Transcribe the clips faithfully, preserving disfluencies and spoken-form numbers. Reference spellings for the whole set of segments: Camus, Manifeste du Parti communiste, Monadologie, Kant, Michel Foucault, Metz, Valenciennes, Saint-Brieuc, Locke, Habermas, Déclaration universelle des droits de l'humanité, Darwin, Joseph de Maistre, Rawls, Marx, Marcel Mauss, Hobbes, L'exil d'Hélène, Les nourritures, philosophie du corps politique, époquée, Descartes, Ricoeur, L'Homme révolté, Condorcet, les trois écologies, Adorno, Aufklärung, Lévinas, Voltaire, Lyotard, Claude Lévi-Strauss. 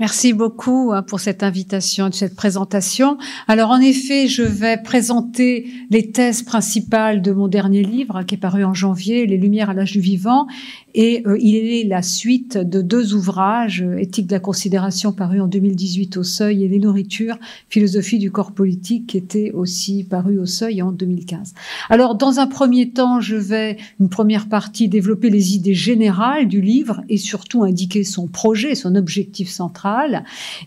Merci beaucoup pour cette invitation et cette présentation. Alors en effet, je vais présenter les thèses principales de mon dernier livre qui est paru en janvier, Les lumières à l'âge du vivant, et euh, il est la suite de deux ouvrages, Éthique de la considération paru en deux mille dix-huit au Seuil et Les nourritures, philosophie du corps politique qui était aussi paru au Seuil en deux mille quinze. Alors dans un premier temps, je vais, une première partie, développer les idées générales du livre et surtout indiquer son projet, son objectif central.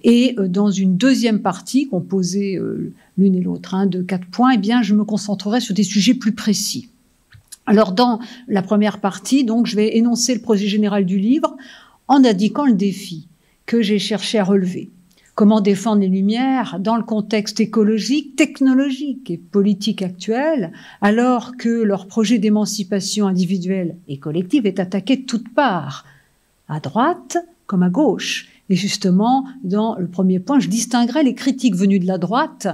Et dans une deuxième partie, composée euh, l'une et l'autre hein, de quatre points, eh bien, je me concentrerai sur des sujets plus précis. Alors, dans la première partie, donc, je vais énoncer le projet général du livre en indiquant le défi que j'ai cherché à relever. Comment défendre les Lumières dans le contexte écologique, technologique et politique actuel, alors que leur projet d'émancipation individuelle et collective est attaqué de toutes parts, à droite comme à gauche. Et justement, dans le premier point, je distinguerai les critiques venues de la droite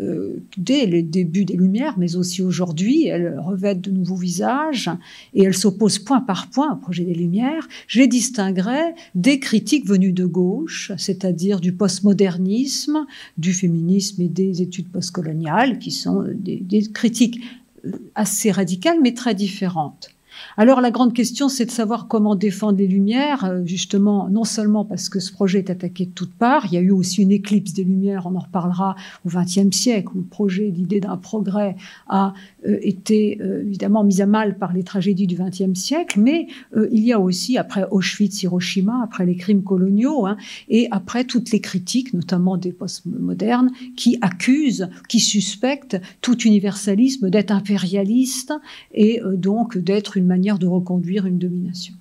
euh, dès le début des Lumières, mais aussi aujourd'hui. Elles revêtent de nouveaux visages et elles s'opposent point par point au projet des Lumières. Je les distinguerai des critiques venues de gauche, c'est-à-dire du postmodernisme, du féminisme et des études postcoloniales, qui sont des, des critiques assez radicales, mais très différentes. Alors la grande question, c'est de savoir comment défendre les Lumières, justement, non seulement parce que ce projet est attaqué de toutes parts, il y a eu aussi une éclipse des Lumières, on en reparlera au vingtième siècle, où le projet, l'idée d'un progrès a euh, été euh, évidemment mise à mal par les tragédies du vingtième siècle, mais euh, il y a aussi, après Auschwitz, Hiroshima, après les crimes coloniaux, hein, et après toutes les critiques, notamment des postmodernes, qui accusent, qui suspectent tout universalisme d'être impérialiste et euh, donc d'être une une manière de reconduire une domination.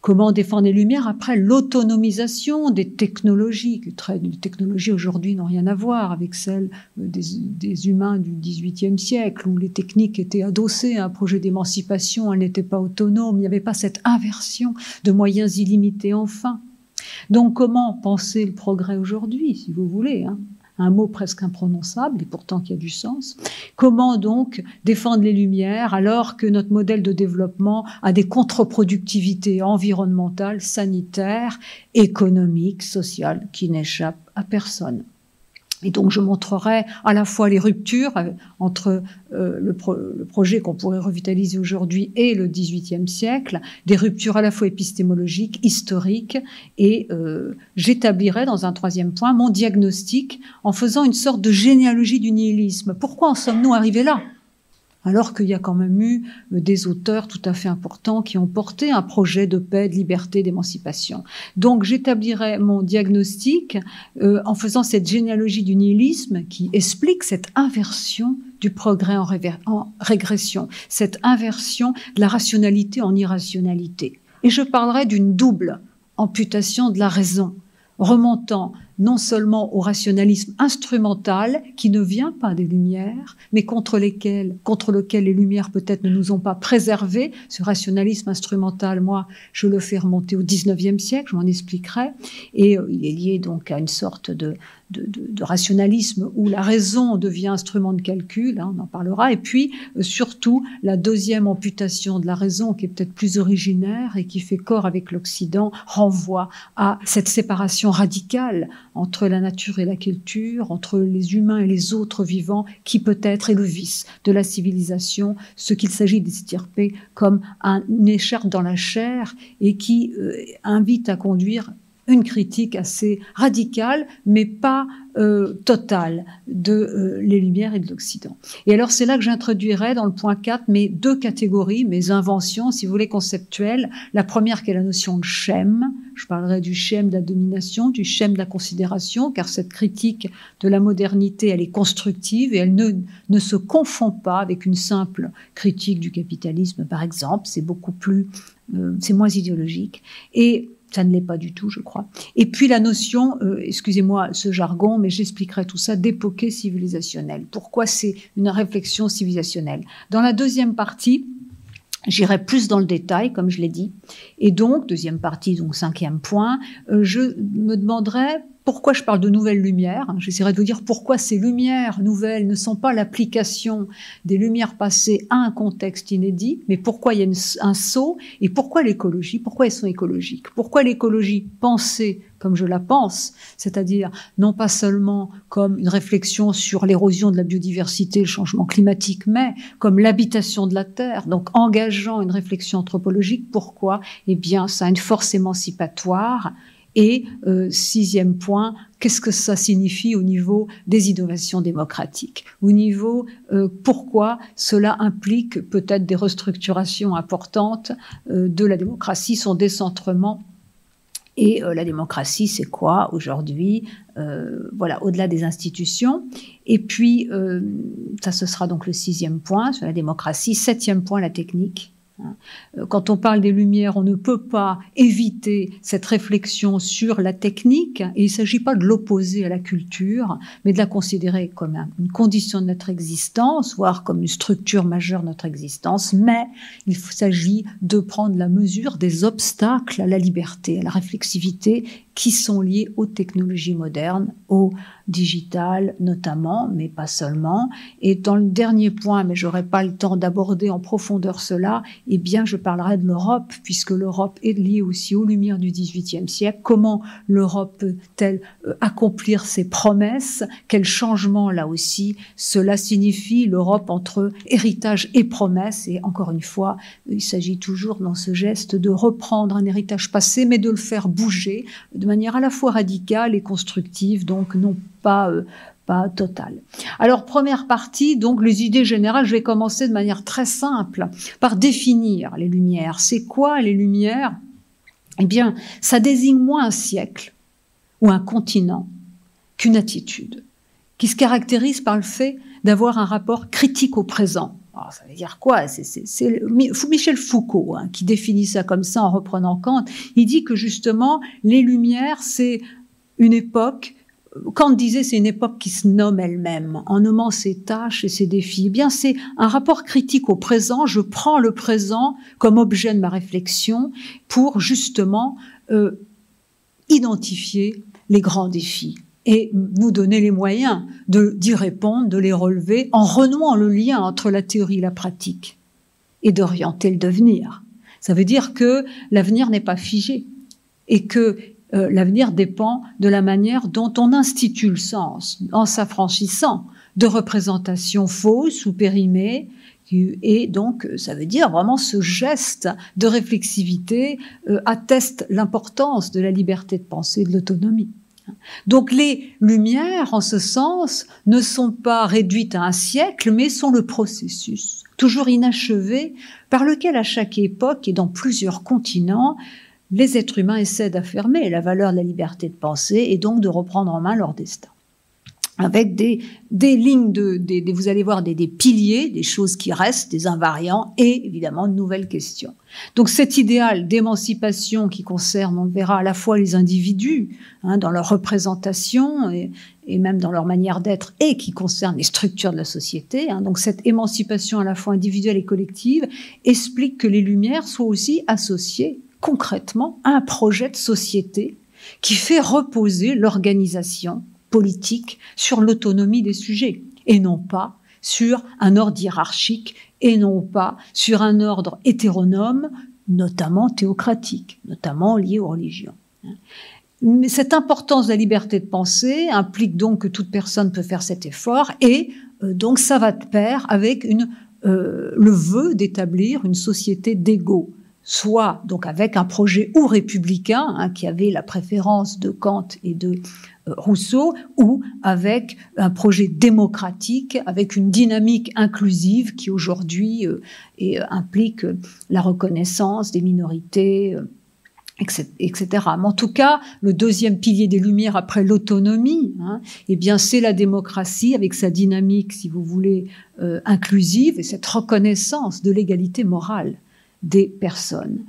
Comment défendre les Lumières après l'autonomisation des technologies, que les technologies aujourd'hui n'ont rien à voir avec celles des, des humains du dix-huitième siècle, où les techniques étaient adossées à un projet d'émancipation, elles n'étaient pas autonomes, il n'y avait pas cette inversion de moyens illimités enfin. Donc comment penser le progrès aujourd'hui, si vous voulez hein ? Un mot presque imprononçable et pourtant qui a du sens. Comment donc défendre les Lumières alors que notre modèle de développement a des contre-productivités environnementales, sanitaires, économiques, sociales qui n'échappent à personne? Et donc je montrerai à la fois les ruptures entre euh, le, pro le projet qu'on pourrait revitaliser aujourd'hui et le dix-huitième siècle, des ruptures à la fois épistémologiques, historiques, et euh, j'établirai dans un troisième point mon diagnostic en faisant une sorte de généalogie du nihilisme. Pourquoi en sommes-nous arrivés là ? Alors qu'il y a quand même eu des auteurs tout à fait importants qui ont porté un projet de paix, de liberté, d'émancipation. Donc j'établirai mon diagnostic euh, en faisant cette généalogie du nihilisme qui explique cette inversion du progrès en, en régression, cette inversion de la rationalité en irrationalité. Et je parlerai d'une double amputation de la raison, remontant non seulement au rationalisme instrumental qui ne vient pas des Lumières, mais contre, lesquels, contre lequel les Lumières peut-être ne nous ont pas préservés. Ce rationalisme instrumental, moi, je le fais remonter au dix-neuvième siècle, je m'en expliquerai, et euh, il est lié donc à une sorte de, de, de, de rationalisme où la raison devient instrument de calcul, hein, on en parlera, et puis euh, surtout la deuxième amputation de la raison qui est peut-être plus originaire et qui fait corps avec l'Occident, renvoie à cette séparation radicale entre la nature et la culture, entre les humains et les autres vivants, qui peut-être est le vice de la civilisation, ce qu'il s'agit d'extirper comme un, une écharpe dans la chair et qui euh, invite à conduire une critique assez radicale, mais pas euh, totale, de euh, les Lumières et de l'Occident. Et alors c'est là que j'introduirai dans le point quatre mes deux catégories, mes inventions, si vous voulez, conceptuelles. La première qui est la notion de schème. Je parlerai du schème de la domination, du schème de la considération, car cette critique de la modernité, elle est constructive et elle ne, ne se confond pas avec une simple critique du capitalisme, par exemple. C'est beaucoup plus, euh, c'est moins idéologique. Et ça ne l'est pas du tout, je crois. Et puis la notion, euh, excusez-moi ce jargon, mais j'expliquerai tout ça, d'époquée civilisationnelle. Pourquoi c'est une réflexion civilisationnelle? Dans la deuxième partie, j'irai plus dans le détail, comme je l'ai dit. Et donc, deuxième partie, donc cinquième point, euh, je me demanderai pourquoi je parle de nouvelles lumières. J'essaierai de vous dire pourquoi ces lumières nouvelles ne sont pas l'application des lumières passées à un contexte inédit, mais pourquoi il y a une, un saut et pourquoi l'écologie, pourquoi elles sont écologiques, pourquoi l'écologie pensée comme je la pense, c'est-à-dire non pas seulement comme une réflexion sur l'érosion de la biodiversité, le changement climatique, mais comme l'habitation de la Terre, donc engageant une réflexion anthropologique. Pourquoi? Eh bien, ça a une force émancipatoire. Et euh, sixième point, qu'est-ce que ça signifie au niveau des innovations démocratiques? Au niveau, euh, pourquoi cela implique peut-être des restructurations importantes euh, de la démocratie, son décentrement. Et euh, la démocratie, c'est quoi aujourd'hui? euh, Voilà, au-delà des institutions. Et puis, euh, ça, ce sera donc le sixième point sur la démocratie. Septième point, la technique. Quand on parle des Lumières, on ne peut pas éviter cette réflexion sur la technique. Et il ne s'agit pas de l'opposer à la culture, mais de la considérer comme une condition de notre existence, voire comme une structure majeure de notre existence. Mais il s'agit de prendre la mesure des obstacles à la liberté, à la réflexivité, qui sont liés aux technologies modernes, au digital notamment, mais pas seulement. Et dans le dernier point, mais je n'aurai pas le temps d'aborder en profondeur cela, eh bien je parlerai de l'Europe, puisque l'Europe est liée aussi aux Lumières du dix-huitième siècle. Comment l'Europe peut-elle accomplir ses promesses? Quel changement là aussi cela signifie, l'Europe entre héritage et promesse? Et encore une fois, il s'agit toujours dans ce geste de reprendre un héritage passé, mais de le faire bouger de manière à la fois radicale et constructive, donc non pas, euh, pas totale. Alors, première partie, donc les idées générales, je vais commencer de manière très simple, par définir les Lumières. C'est quoi les Lumières? Eh bien, ça désigne moins un siècle ou un continent qu'une attitude, qui se caractérise par le fait d'avoir un rapport critique au présent. Alors, ça veut dire quoi? C'est Michel Foucault hein, qui définit ça comme ça en reprenant Kant. Il dit que justement, les Lumières, c'est une époque. Kant disait c'est une époque qui se nomme elle-même, en nommant ses tâches et ses défis. Eh bien, c'est un rapport critique au présent. Je prends le présent comme objet de ma réflexion pour justement euh, identifier les grands défis et nous donner les moyens d'y répondre, de les relever, en renouant le lien entre la théorie et la pratique, et d'orienter le devenir. Ça veut dire que l'avenir n'est pas figé, et que euh, l'avenir dépend de la manière dont on institue le sens, en s'affranchissant de représentations fausses ou périmées. Et donc, ça veut dire vraiment ce geste de réflexivité euh, atteste l'importance de la liberté de pensée et de l'autonomie. Donc les Lumières, en ce sens, ne sont pas réduites à un siècle, mais sont le processus, toujours inachevé, par lequel à chaque époque et dans plusieurs continents, les êtres humains essaient d'affirmer la valeur de la liberté de pensée et donc de reprendre en main leur destin. Avec des, des lignes, de, des, des, vous allez voir, des, des piliers, des choses qui restent, des invariants et évidemment de nouvelles questions. Donc cet idéal d'émancipation qui concerne, on le verra, à la fois les individus hein, dans leur représentation et, et même dans leur manière d'être et qui concerne les structures de la société. Hein, donc cette émancipation à la fois individuelle et collective explique que les Lumières soient aussi associées concrètement à un projet de société qui fait reposer l'organisation politique sur l'autonomie des sujets et non pas sur un ordre hiérarchique et non pas sur un ordre hétéronome, notamment théocratique, notamment lié aux religions. Mais cette importance de la liberté de penser implique donc que toute personne peut faire cet effort et euh, donc ça va de pair avec une, euh, le vœu d'établir une société d'égo, soit donc avec un projet ou républicain hein, qui avait la préférence de Kant et de Rousseau, ou avec un projet démocratique, avec une dynamique inclusive qui aujourd'hui euh, implique la reconnaissance des minorités, euh, et cetera. Mais en tout cas, le deuxième pilier des Lumières après l'autonomie, hein, eh bien, c'est la démocratie avec sa dynamique, si vous voulez, euh, inclusive et cette reconnaissance de l'égalité morale des personnes.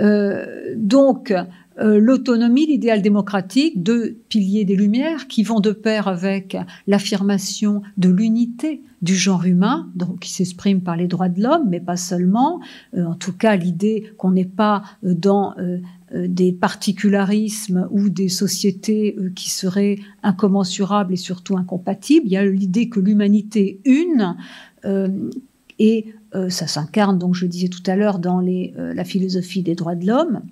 Euh, donc, euh, l'autonomie, l'idéal démocratique, deux piliers des Lumières qui vont de pair avec l'affirmation de l'unité du genre humain, donc qui s'exprime par les droits de l'homme, mais pas seulement. Euh, en tout cas, l'idée qu'on n'est pas dans euh, des particularismes ou des sociétés euh, qui seraient incommensurables et surtout incompatibles. Il y a l'idée que l'humanité une euh, et Euh, ça s'incarne, donc je disais tout à l'heure, dans les, euh, la philosophie des droits de l'homme.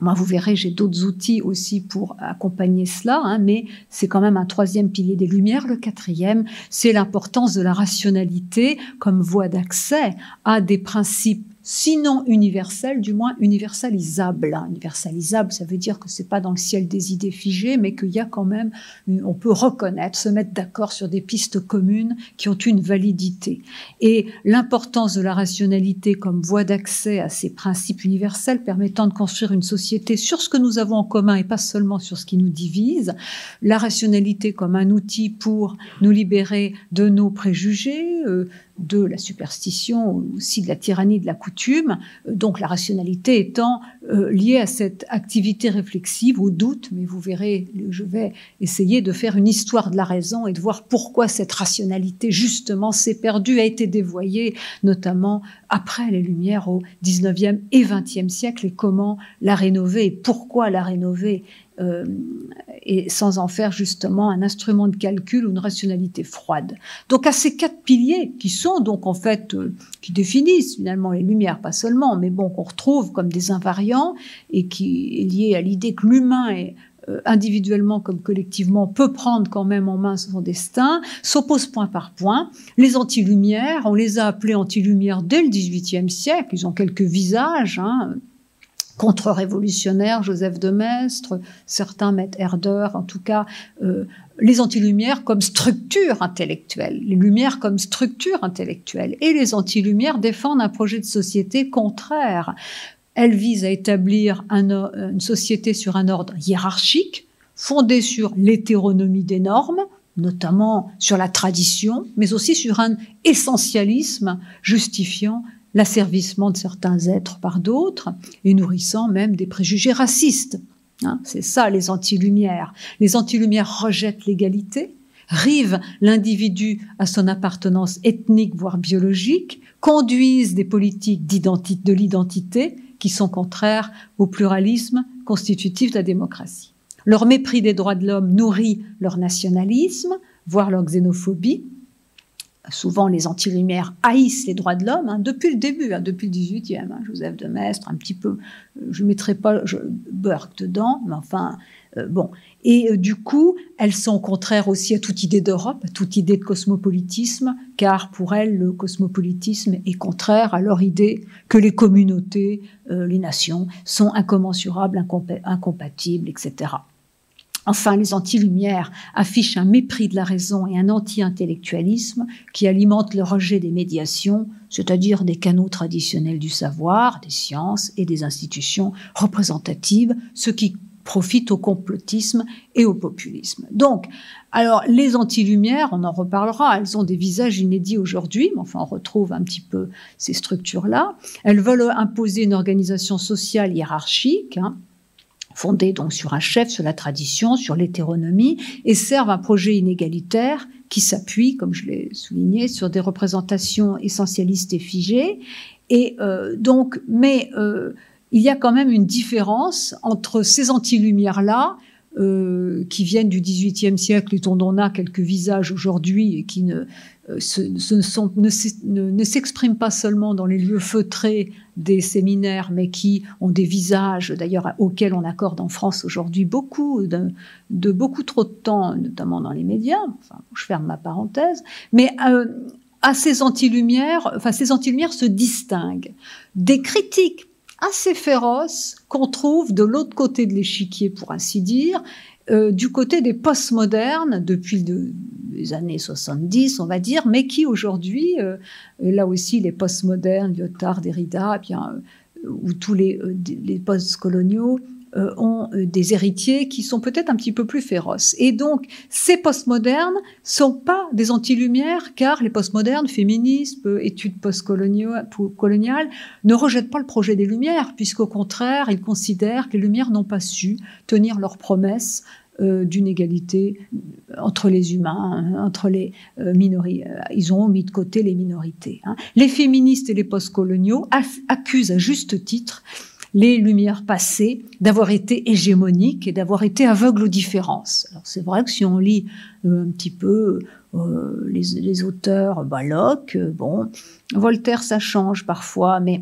Moi, vous verrez, j'ai d'autres outils aussi pour accompagner cela, hein, mais c'est quand même un troisième pilier des Lumières. Le quatrième, c'est l'importance de la rationalité comme voie d'accès à des principes sinon universels, du moins universalisables. Hein. Universalisable, ça veut dire que c'est pas dans le ciel des idées figées, mais qu'il y a quand même, une, on peut reconnaître, se mettre d'accord sur des pistes communes qui ont une validité. Et l'importance de la rationalité comme voie d'accès à ces principes universels permettant de construire une société sur ce que nous avons en commun et pas seulement sur ce qui nous divise. La rationalité comme un outil pour nous libérer de nos préjugés, euh, de la superstition, aussi de la tyrannie, de la coutume, donc la rationalité étant euh, liée à cette activité réflexive, au doute, mais vous verrez, je vais essayer de faire une histoire de la raison et de voir pourquoi cette rationalité, justement, s'est perdue, a été dévoyée, notamment après les Lumières au dix-neuvième et vingtième siècle, et comment la rénover et pourquoi la rénover. Euh, et sans en faire justement un instrument de calcul ou une rationalité froide. Donc à ces quatre piliers qui sont donc en fait, euh, qui définissent finalement les Lumières, pas seulement, mais bon, qu'on retrouve comme des invariants et qui est lié à l'idée que l'humain est euh, individuellement comme collectivement peut prendre quand même en main son destin, s'oppose point par point. Les anti-Lumières, on les a appelés anti-Lumières dès le dix-huitième siècle, ils ont quelques visages, hein, contre-révolutionnaires, Joseph de Maistre, certains mettent Herder, en tout cas, euh, les antilumières comme structure intellectuelle, les Lumières comme structure intellectuelle. Et les antilumières défendent un projet de société contraire. Elles visent à établir un, une société sur un ordre hiérarchique, fondée sur l'hétéronomie des normes, notamment sur la tradition, mais aussi sur un essentialisme justifiant l'asservissement de certains êtres par d'autres et nourrissant même des préjugés racistes. Hein, c'est ça les anti-lumières. Les anti-lumières rejettent l'égalité, rivent l'individu à son appartenance ethnique voire biologique, conduisent des politiques d'identité, de l'identité qui sont contraires au pluralisme constitutif de la démocratie. Leur mépris des droits de l'homme nourrit leur nationalisme, voire leur xénophobie. Souvent, les anti-lumières haïssent les droits de l'homme, hein, depuis le début, hein, depuis le dix-huitième. Hein, Joseph de Maistre, un petit peu, je ne mettrai pas je, Burke dedans, mais enfin, euh, bon. Et euh, du coup, elles sont contraires aussi à toute idée d'Europe, à toute idée de cosmopolitisme, car pour elles, le cosmopolitisme est contraire à leur idée que les communautés, euh, les nations, sont incommensurables, incompa- incompatibles, et cetera. Enfin, les anti-lumières affichent un mépris de la raison et un anti-intellectualisme qui alimente le rejet des médiations, c'est-à-dire des canaux traditionnels du savoir, des sciences et des institutions représentatives, ce qui profite au complotisme et au populisme. Donc, alors, les anti-lumières, on en reparlera, elles ont des visages inédits aujourd'hui, mais enfin, on retrouve un petit peu ces structures-là. Elles veulent imposer une organisation sociale hiérarchique, hein, fondée donc sur un chef, sur la tradition, sur l'hétéronomie, et servent un projet inégalitaire qui s'appuie, comme je l'ai souligné, sur des représentations essentialistes et figées. Et euh, donc, mais euh, il y a quand même une différence entre ces anti-lumières-là, euh, qui viennent du dix-huitième siècle et dont on a quelques visages aujourd'hui et qui ne euh, se, se sont, ne, ne, ne s'expriment pas seulement dans les lieux feutrés des séminaires, mais qui ont des visages, d'ailleurs, auxquels on accorde en France aujourd'hui beaucoup, de, de beaucoup trop de temps, notamment dans les médias. Enfin, je ferme ma parenthèse. Mais euh, à ces anti-lumières, enfin, ces anti-lumières se distinguent des critiques assez féroce qu'on trouve de l'autre côté de l'échiquier, pour ainsi dire, euh, du côté des postmodernes depuis de, les années soixante-dix, on va dire, mais qui aujourd'hui, euh, là aussi les postmodernes, Lyotard, Derrida, eh bien, euh, ou tous les, euh, les postcoloniaux, euh, ont des héritiers qui sont peut-être un petit peu plus féroces. Et donc, ces postmodernes sont pas des anti-lumières, car les postmodernes, féminisme, études postcoloniales, ne rejettent pas le projet des Lumières, puisqu'au contraire, ils considèrent que les Lumières n'ont pas su tenir leurs promesses Euh, d'une égalité entre les humains, hein, entre les euh, minorités. Ils ont mis de côté les minorités. Hein. Les féministes et les postcoloniaux accusent à juste titre les Lumières passées d'avoir été hégémoniques et d'avoir été aveugles aux différences. Alors c'est vrai que si on lit euh, un petit peu euh, les, les auteurs, bah, Locke, euh, bon, Voltaire, ça change parfois, mais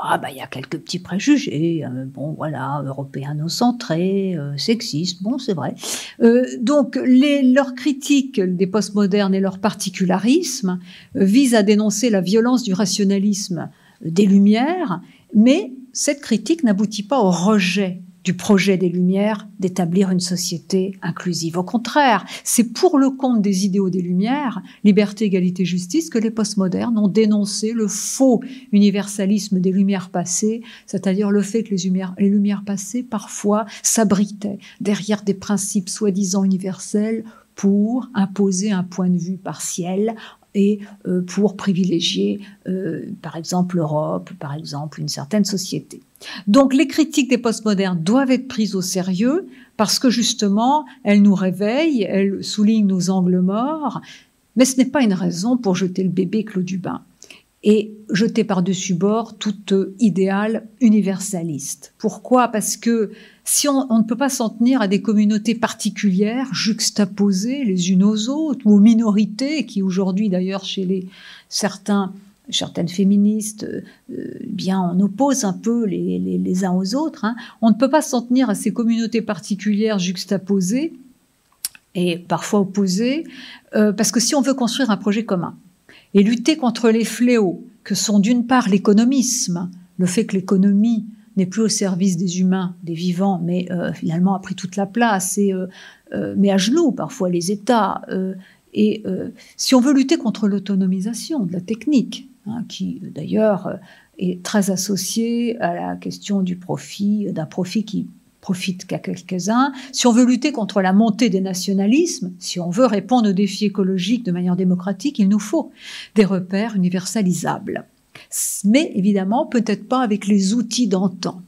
ah bah, y a quelques petits préjugés, euh, bon voilà, européano-centrés, euh, sexistes, bon c'est vrai. Euh, donc les, leurs critiques des postmodernes et leur particularisme euh, visent à dénoncer la violence du rationalisme euh, des Lumières, mais cette critique n'aboutit pas au rejet du projet des Lumières d'établir une société inclusive. Au contraire, c'est pour le compte des idéaux des Lumières, liberté, égalité, justice, que les postmodernes ont dénoncé le faux universalisme des Lumières passées, c'est-à-dire le fait que les Lumières, les lumières passées, parfois, s'abritaient derrière des principes soi-disant universels pour imposer un point de vue partiel, et pour privilégier, euh, par exemple, l'Europe, par exemple, une certaine société. Donc, les critiques des postmodernes doivent être prises au sérieux parce que, justement, elles nous réveillent, elles soulignent nos angles morts, mais ce n'est pas une raison pour jeter le bébé avec l'eau du bain et jeter par-dessus bord tout euh, idéal universaliste. Pourquoi ? Parce que si on, on ne peut pas s'en tenir à des communautés particulières, juxtaposées les unes aux autres, ou aux minorités, qui aujourd'hui d'ailleurs chez les, certains, certaines féministes, euh, bien on oppose un peu les, les, les uns aux autres, hein. On ne peut pas s'en tenir à ces communautés particulières juxtaposées, et parfois opposées, euh, parce que si on veut construire un projet commun, et lutter contre les fléaux que sont d'une part l'économisme, le fait que l'économie n'est plus au service des humains, des vivants, mais euh, finalement a pris toute la place et euh, euh, met à genoux parfois les États. Euh, et euh, si on veut lutter contre l'autonomisation de la technique, hein, qui d'ailleurs est très associée à la question du profit, d'un profit qui profite qu'à quelques-uns, si on veut lutter contre la montée des nationalismes, si on veut répondre aux défis écologiques de manière démocratique, il nous faut des repères universalisables. Mais évidemment, peut-être pas avec les outils d'antan.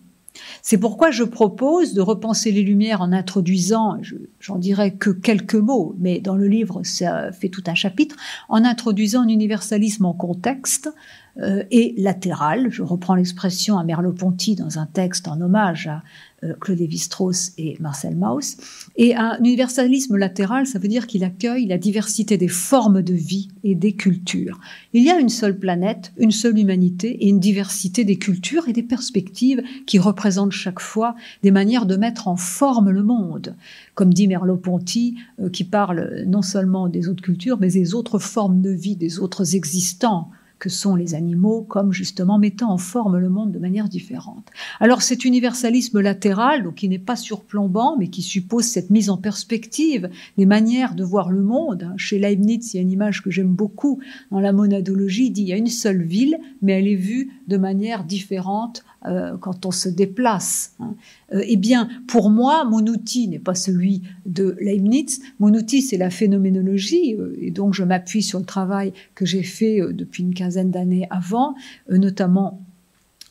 C'est pourquoi je propose de repenser les Lumières en introduisant, je, j'en dirais que quelques mots, mais dans le livre ça fait tout un chapitre, en introduisant un universalisme en contexte euh, et latéral. Je reprends l'expression à Merleau-Ponty dans un texte en hommage à euh, Claude Lévi-Strauss et Marcel Mauss. Et un universalisme latéral, ça veut dire qu'il accueille la diversité des formes de vie et des cultures. Il y a une seule planète, une seule humanité et une diversité des cultures et des perspectives qui représentent chaque fois des manières de mettre en forme le monde, comme dit Merleau-Ponty, euh, qui parle non seulement des autres cultures, mais des autres formes de vie, des autres existants que sont les animaux, comme justement mettant en forme le monde de manière différente. Alors cet universalisme latéral, donc, qui n'est pas surplombant, mais qui suppose cette mise en perspective des manières de voir le monde. Chez Leibniz, il y a une image que j'aime beaucoup dans la monadologie, il dit il y a une seule ville, mais elle est vue de manière différente euh, quand on se déplace. Hein. Euh, eh bien, pour moi, mon outil n'est pas celui de Leibniz, mon outil c'est la phénoménologie, euh, et donc je m'appuie sur le travail que j'ai fait euh, depuis une quinzaine d'années avant, notamment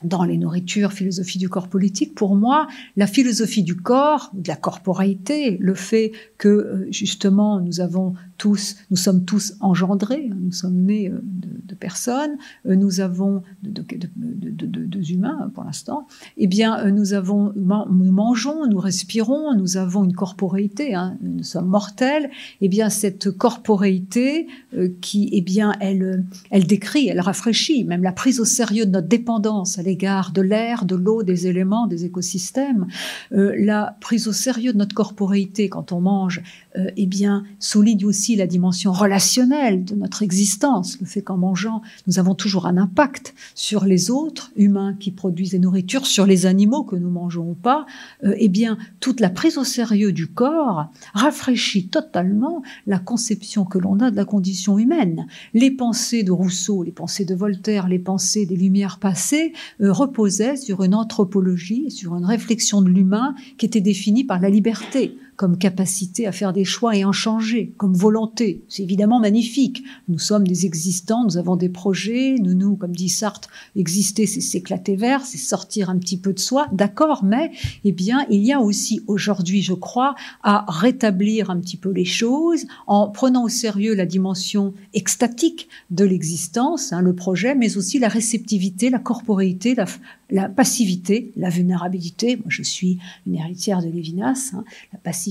dans Les nourritures, philosophie du corps politique. Pour moi, la philosophie du corps, de la corporéité, le fait que justement nous avons tous, nous sommes tous engendrés, nous sommes nés de, de personnes, nous avons de, de, de, de, de, de humains pour l'instant. Eh bien, nous avons, nous mangeons, nous respirons, nous avons une corporéité, hein, nous sommes mortels. Eh bien, cette corporéité euh, qui, eh bien, elle, elle décrit, elle rafraîchit, même la prise au sérieux de notre dépendance à l'égard de l'air, de l'eau, des éléments, des écosystèmes, euh, la prise au sérieux de notre corporéité quand on mange, euh, eh bien, souligne aussi aussi la dimension relationnelle de notre existence, le fait qu'en mangeant, nous avons toujours un impact sur les autres humains qui produisent les nourritures, sur les animaux que nous mangeons ou pas. Euh, eh bien, toute la prise au sérieux du corps rafraîchit totalement la conception que l'on a de la condition humaine. Les pensées de Rousseau, les pensées de Voltaire, les pensées des Lumières passées euh, reposaient sur une anthropologie, sur une réflexion de l'humain qui était définie par la liberté, comme capacité à faire des choix et en changer, comme volonté. C'est évidemment magnifique. Nous sommes des existants, nous avons des projets, nous, nous, comme dit Sartre, exister, c'est s'éclater vers, c'est sortir un petit peu de soi, d'accord, mais eh bien, il y a aussi aujourd'hui, je crois, à rétablir un petit peu les choses en prenant au sérieux la dimension extatique de l'existence, hein, le projet, mais aussi la réceptivité, la corporéité, la, la passivité, la vulnérabilité. Moi, je suis une héritière de Lévinas, hein, la passivité,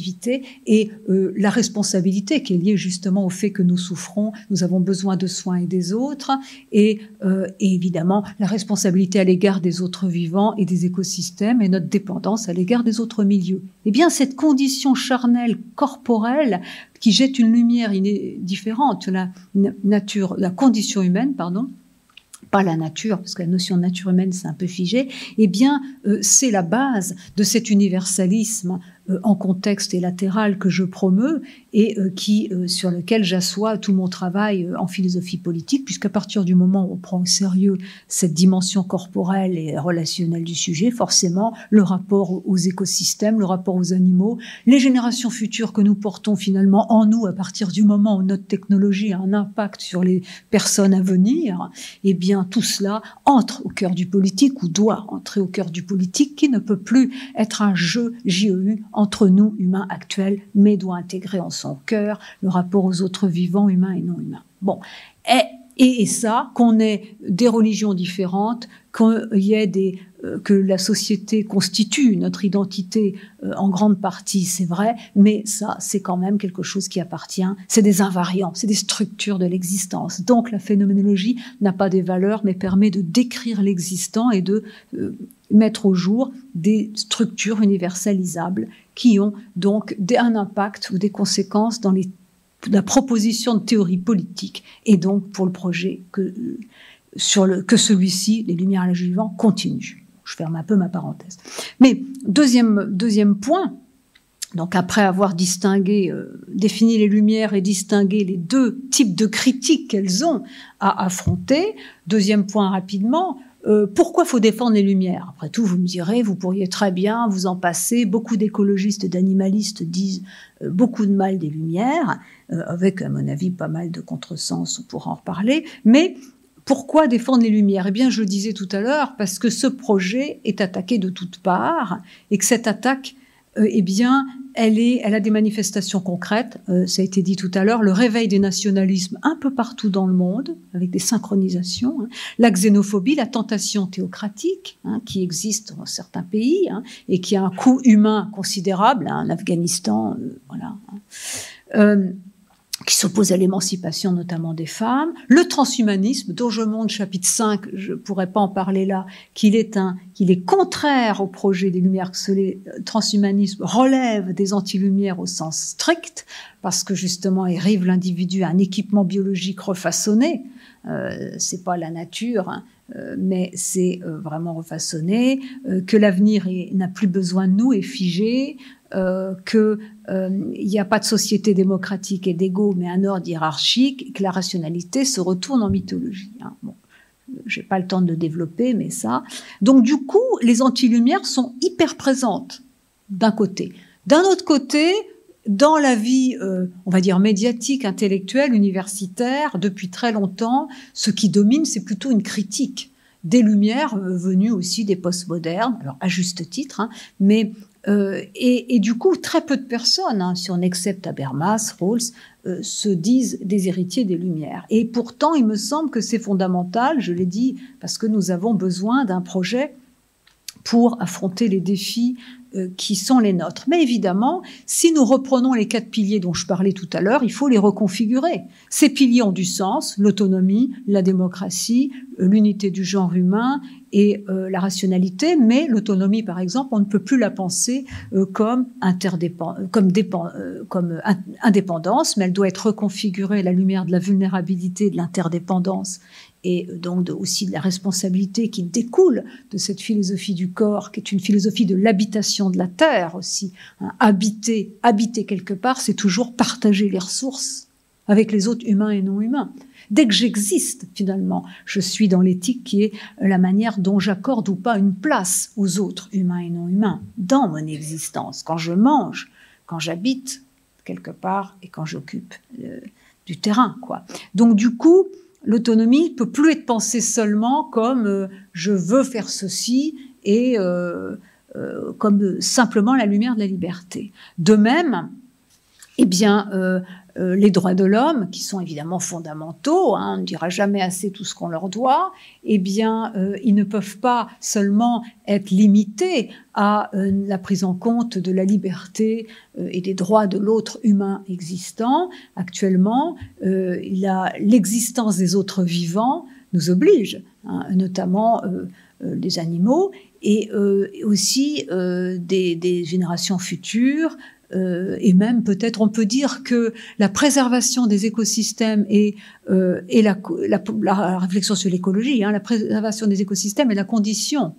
et euh, la responsabilité qui est liée justement au fait que nous souffrons, nous avons besoin de soins et des autres, et, euh, et évidemment la responsabilité à l'égard des autres vivants et des écosystèmes et notre dépendance à l'égard des autres milieux. Eh bien, cette condition charnelle corporelle qui jette une lumière différente sur la nature, la condition humaine, pardon, pas la nature, parce que la notion de nature humaine, c'est un peu figé, eh bien, euh, c'est la base de cet universalisme euh, en contexte et latéral que je promeus et euh, qui, euh, sur lequel j'assois tout mon travail euh, en philosophie politique, puisqu'à partir du moment où on prend au sérieux cette dimension corporelle et relationnelle du sujet, forcément, le rapport aux écosystèmes, le rapport aux animaux, les générations futures que nous portons finalement en nous à partir du moment où notre technologie a un impact sur les personnes à venir, eh bien, tout cela entre au cœur du politique ou doit entrer au cœur du politique qui ne peut plus être un jeu J E U entre nous, humains actuels, mais doit intégrer en son cœur le rapport aux autres vivants, humains et non humains. Bon, et, et, et ça, qu'on ait des religions différentes, qu'il y ait des... que la société constitue notre identité euh, en grande partie, c'est vrai, mais ça, c'est quand même quelque chose qui appartient, c'est des invariants, c'est des structures de l'existence. Donc la phénoménologie n'a pas des valeurs, mais permet de décrire l'existant et de euh, mettre au jour des structures universalisables qui ont donc des, un impact ou des conséquences dans les, la proposition de théorie politique et donc pour le projet que, euh, sur le, que celui-ci, les Lumières à l'âge du vivant, continuent. Je ferme un peu ma parenthèse. Mais deuxième, deuxième point, donc après avoir distingué, euh, défini les Lumières et distingué les deux types de critiques qu'elles ont à affronter, deuxième point rapidement, euh, pourquoi faut défendre les Lumières? Après tout, vous me direz, vous pourriez très bien vous en passer, beaucoup d'écologistes et d'animalistes disent euh, beaucoup de mal des Lumières, euh, avec à mon avis pas mal de contresens, on pourra en reparler, mais... Pourquoi défendre les Lumières? Eh bien, je le disais tout à l'heure, parce que ce projet est attaqué de toutes parts et que cette attaque, euh, eh bien, elle, est, elle a des manifestations concrètes. Euh, ça a été dit tout à l'heure, le réveil des nationalismes un peu partout dans le monde, avec des synchronisations, hein, la xénophobie, la tentation théocratique hein, qui existe dans certains pays hein, et qui a un coût humain considérable, hein, l'Afghanistan, euh, voilà. Hein. Euh, qui s'oppose à l'émancipation notamment des femmes, le transhumanisme, dont je montre chapitre cinq, je ne pourrais pas en parler là, qu'il est, qu'il est contraire au projet des Lumières, que le transhumanisme relève des anti-lumières au sens strict, parce que justement, il rive l'individu à un équipement biologique refaçonné, euh, c'est pas la nature, hein. Euh, mais c'est euh, vraiment refaçonné, euh, que l'avenir n'a plus besoin de nous, est figé, euh, qu'il n'y euh, a pas de société démocratique et d'égo, mais un ordre hiérarchique, et que la rationalité se retourne en mythologie. Hein. Bon, je n'ai pas le temps de le développer, mais ça... Donc du coup, les anti-lumières sont hyper présentes, d'un côté. D'un autre côté... Dans la vie, euh, on va dire, médiatique, intellectuelle, universitaire, depuis très longtemps, ce qui domine, c'est plutôt une critique des Lumières euh, venues aussi des postmodernes, alors à juste titre, hein, mais, euh, et, et du coup, très peu de personnes, hein, si on accepte Habermas, Rawls, euh, se disent des héritiers des Lumières. Et pourtant, il me semble que c'est fondamental, je l'ai dit, parce que nous avons besoin d'un projet pour affronter les défis euh, qui sont les nôtres. Mais évidemment, si nous reprenons les quatre piliers dont je parlais tout à l'heure, il faut les reconfigurer. Ces piliers ont du sens, l'autonomie, la démocratie, l'unité du genre humain et euh, la rationalité, mais l'autonomie, par exemple, on ne peut plus la penser euh, comme, interdépend... comme, dépend... euh, comme in... indépendance, mais elle doit être reconfigurée à la lumière de la vulnérabilité, de l'interdépendance et donc de, aussi de la responsabilité qui découle de cette philosophie du corps, qui est une philosophie de l'habitation de la terre aussi. Hein, habiter, habiter quelque part, c'est toujours partager les ressources avec les autres humains et non humains. Dès que j'existe, finalement, je suis dans l'éthique qui est la manière dont j'accorde ou pas une place aux autres humains et non humains dans mon existence, quand je mange, quand j'habite quelque part et quand j'occupe euh, du terrain, quoi. Donc, du coup, l'autonomie ne peut plus être pensée seulement comme euh, je veux faire ceci et euh, euh, comme euh, simplement la lumière de la liberté. De même, eh bien, euh, euh, les droits de l'homme, qui sont évidemment fondamentaux, hein, on ne dira jamais assez tout ce qu'on leur doit, eh bien, euh, ils ne peuvent pas seulement être limités à euh, la prise en compte de la liberté euh, et des droits de l'autre humain existant. Actuellement, euh, l'existence des autres vivants nous oblige, hein, notamment euh, euh, les animaux, et euh, aussi euh, des, des générations futures. Euh, et même peut-être on peut dire que la préservation des écosystèmes et, euh, et la, la, la réflexion sur l'écologie, hein, la préservation des écosystèmes est la condition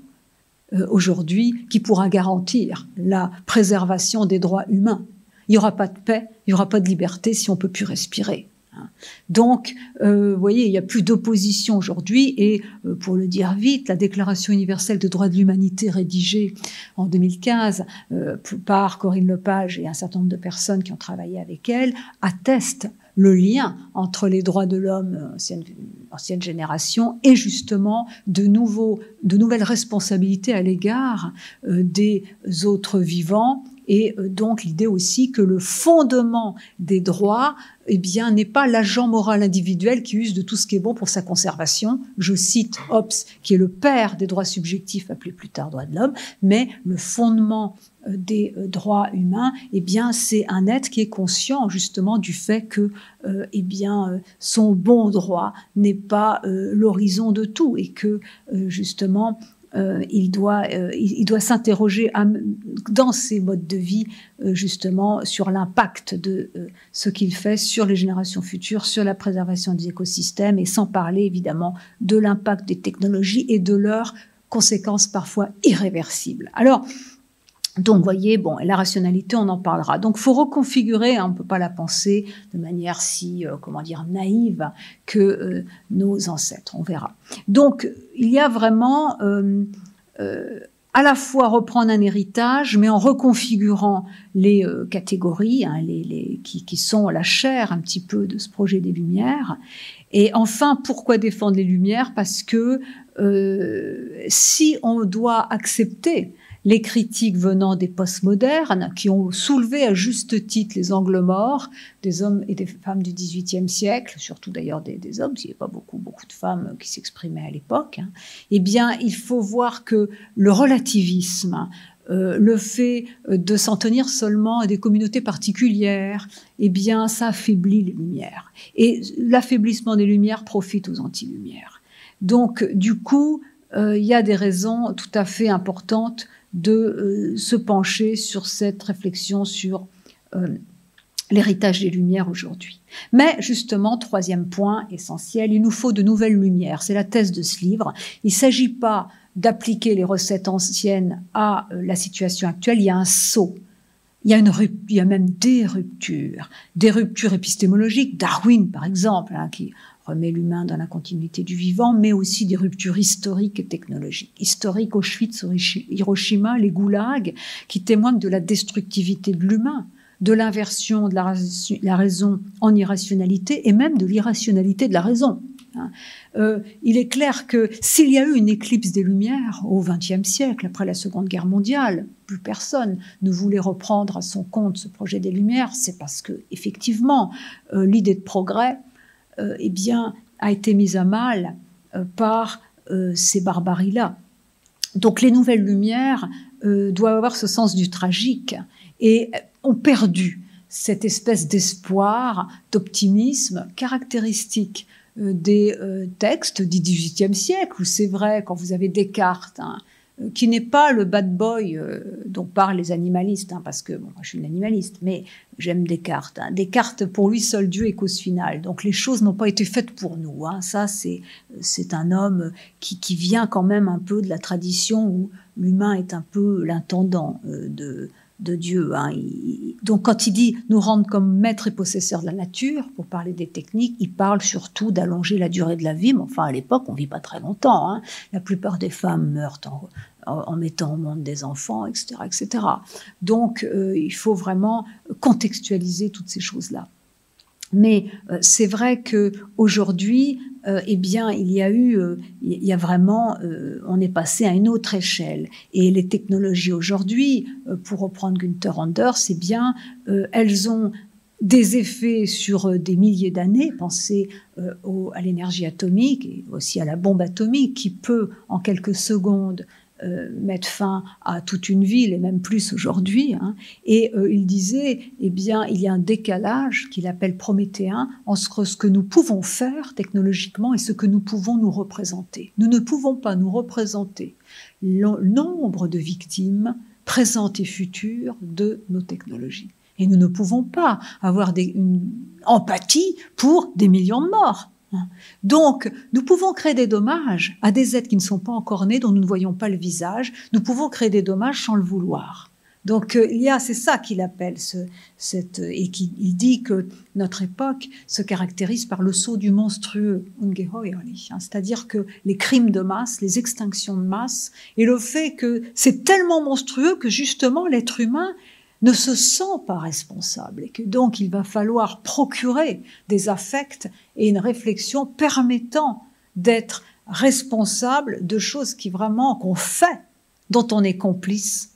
euh, aujourd'hui qui pourra garantir la préservation des droits humains. Il n'y aura pas de paix, il n'y aura pas de liberté si on ne peut plus respirer. Hein. Donc, euh, vous voyez, il n'y a plus d'opposition aujourd'hui et, euh, pour le dire vite, la Déclaration universelle des droits de l'humanité rédigée en deux mille quinze euh, par Corine Lepage et un certain nombre de personnes qui ont travaillé avec elle atteste le lien entre les droits de l'homme, ancienne, ancienne génération, et justement de, nouveaux, de nouvelles responsabilités à l'égard euh, des autres vivants. Et donc l'idée aussi que le fondement des droits, eh bien, n'est pas l'agent moral individuel qui use de tout ce qui est bon pour sa conservation. Je cite Hobbes, qui est le père des droits subjectifs, appelé plus tard droits de l'homme, mais le fondement des droits humains, eh bien, c'est un être qui est conscient justement du fait que, euh, eh bien, son bon droit n'est pas euh, l'horizon de tout et que euh, justement. Euh, il doit, euh, il doit s'interroger dans ses modes de vie euh, justement sur l'impact de euh, ce qu'il fait sur les générations futures, sur la préservation des écosystèmes et sans parler évidemment de l'impact des technologies et de leurs conséquences parfois irréversibles. Alors, donc, vous voyez, bon, la rationalité, on en parlera. Donc, il faut reconfigurer, hein, on ne peut pas la penser de manière si, euh, comment dire, naïve que euh, nos ancêtres, on verra. Donc, il y a vraiment euh, euh, à la fois reprendre un héritage, mais en reconfigurant les euh, catégories hein, les, les, qui, qui sont la chair un petit peu de ce projet des Lumières. Et enfin, pourquoi défendre les Lumières? Parce que euh, si on doit accepter les critiques venant des postmodernes qui ont soulevé à juste titre les angles morts des hommes et des femmes du dix-huitième siècle, surtout d'ailleurs des, des hommes, s'il n'y avait pas beaucoup, beaucoup de femmes qui s'exprimaient à l'époque, hein, eh bien, il faut voir que le relativisme, euh, le fait de s'en tenir seulement à des communautés particulières, eh bien, ça affaiblit les Lumières. Et l'affaiblissement des Lumières profite aux anti-Lumières. Donc, du coup, euh, il y a des raisons tout à fait importantes de euh, se pencher sur cette réflexion sur euh, l'héritage des Lumières aujourd'hui. Mais justement, troisième point essentiel, il nous faut de nouvelles lumières. C'est la thèse de ce livre. Il ne s'agit pas d'appliquer les recettes anciennes à euh, la situation actuelle. Il y a un saut. Il y a, une, il y a même des ruptures. Des ruptures épistémologiques. Darwin, par exemple, hein, qui remet l'humain dans la continuité du vivant, mais aussi des ruptures historiques et technologiques. Historiques, Auschwitz, Hiroshima, les goulags, qui témoignent de la destructivité de l'humain, de l'inversion de la, la raison en irrationalité et même de l'irrationalité de la raison. Hein. Euh, il est clair que s'il y a eu une éclipse des Lumières au vingtième siècle, après la Seconde Guerre mondiale, plus personne ne voulait reprendre à son compte ce projet des Lumières, c'est parce que, effectivement, euh, l'idée de progrès Euh, eh bien, a été mise à mal euh, par euh, ces barbaries-là. Donc, les nouvelles lumières euh, doivent avoir ce sens du tragique et ont perdu cette espèce d'espoir, d'optimisme caractéristique euh, des euh, textes du dix-huitième siècle, où c'est vrai, quand vous avez Descartes, hein, qui n'est pas le bad boy euh, dont parlent les animalistes, hein, parce que bon, moi je suis une animaliste, mais j'aime Descartes. Hein. Descartes, pour lui, seul Dieu est cause finale. Donc les choses n'ont pas été faites pour nous. Hein. Ça, c'est c'est un homme qui, qui vient quand même un peu de la tradition où l'humain est un peu l'intendant euh, de... de Dieu. Hein. Il, donc quand il dit nous rendre comme maîtres et possesseurs de la nature, pour parler des techniques, il parle surtout d'allonger la durée de la vie, mais enfin à l'époque on ne vit pas très longtemps. Hein. La plupart des femmes meurent en, en, en mettant au monde des enfants, et cetera et cetera. Donc euh, il faut vraiment contextualiser toutes ces choses-là. Mais euh, c'est vrai qu'aujourd'hui, euh, eh bien, il y a eu, euh, il y a vraiment, euh, on est passé à une autre échelle. Et les technologies aujourd'hui, euh, pour reprendre Günther Anders, eh bien, euh, elles ont des effets sur des milliers d'années. Pensez euh, au, à l'énergie atomique et aussi à la bombe atomique qui peut, en quelques secondes, Euh, mettre fin à toute une ville et même plus aujourd'hui. Hein. Et euh, il disait, eh bien, il y a un décalage qu'il appelle prométhéen entre ce que nous pouvons faire technologiquement et ce que nous pouvons nous représenter. Nous ne pouvons pas nous représenter le nombre de victimes présentes et futures de nos technologies. Et nous ne pouvons pas avoir des, une empathie pour des millions de morts. Donc, nous pouvons créer des dommages à des êtres qui ne sont pas encore nés, dont nous ne voyons pas le visage. Nous pouvons créer des dommages sans le vouloir. Donc, euh, il y a, c'est ça qu'il appelle, ce, cette, et qu'il dit que notre époque se caractérise par le saut du monstrueux, ungeheuerlich, hein, c'est-à-dire que les crimes de masse, les extinctions de masse, et le fait que c'est tellement monstrueux que justement l'être humain ne se sent pas responsable et que donc il va falloir procurer des affects et une réflexion permettant d'être responsable de choses qui vraiment qu'on fait, dont on est complice,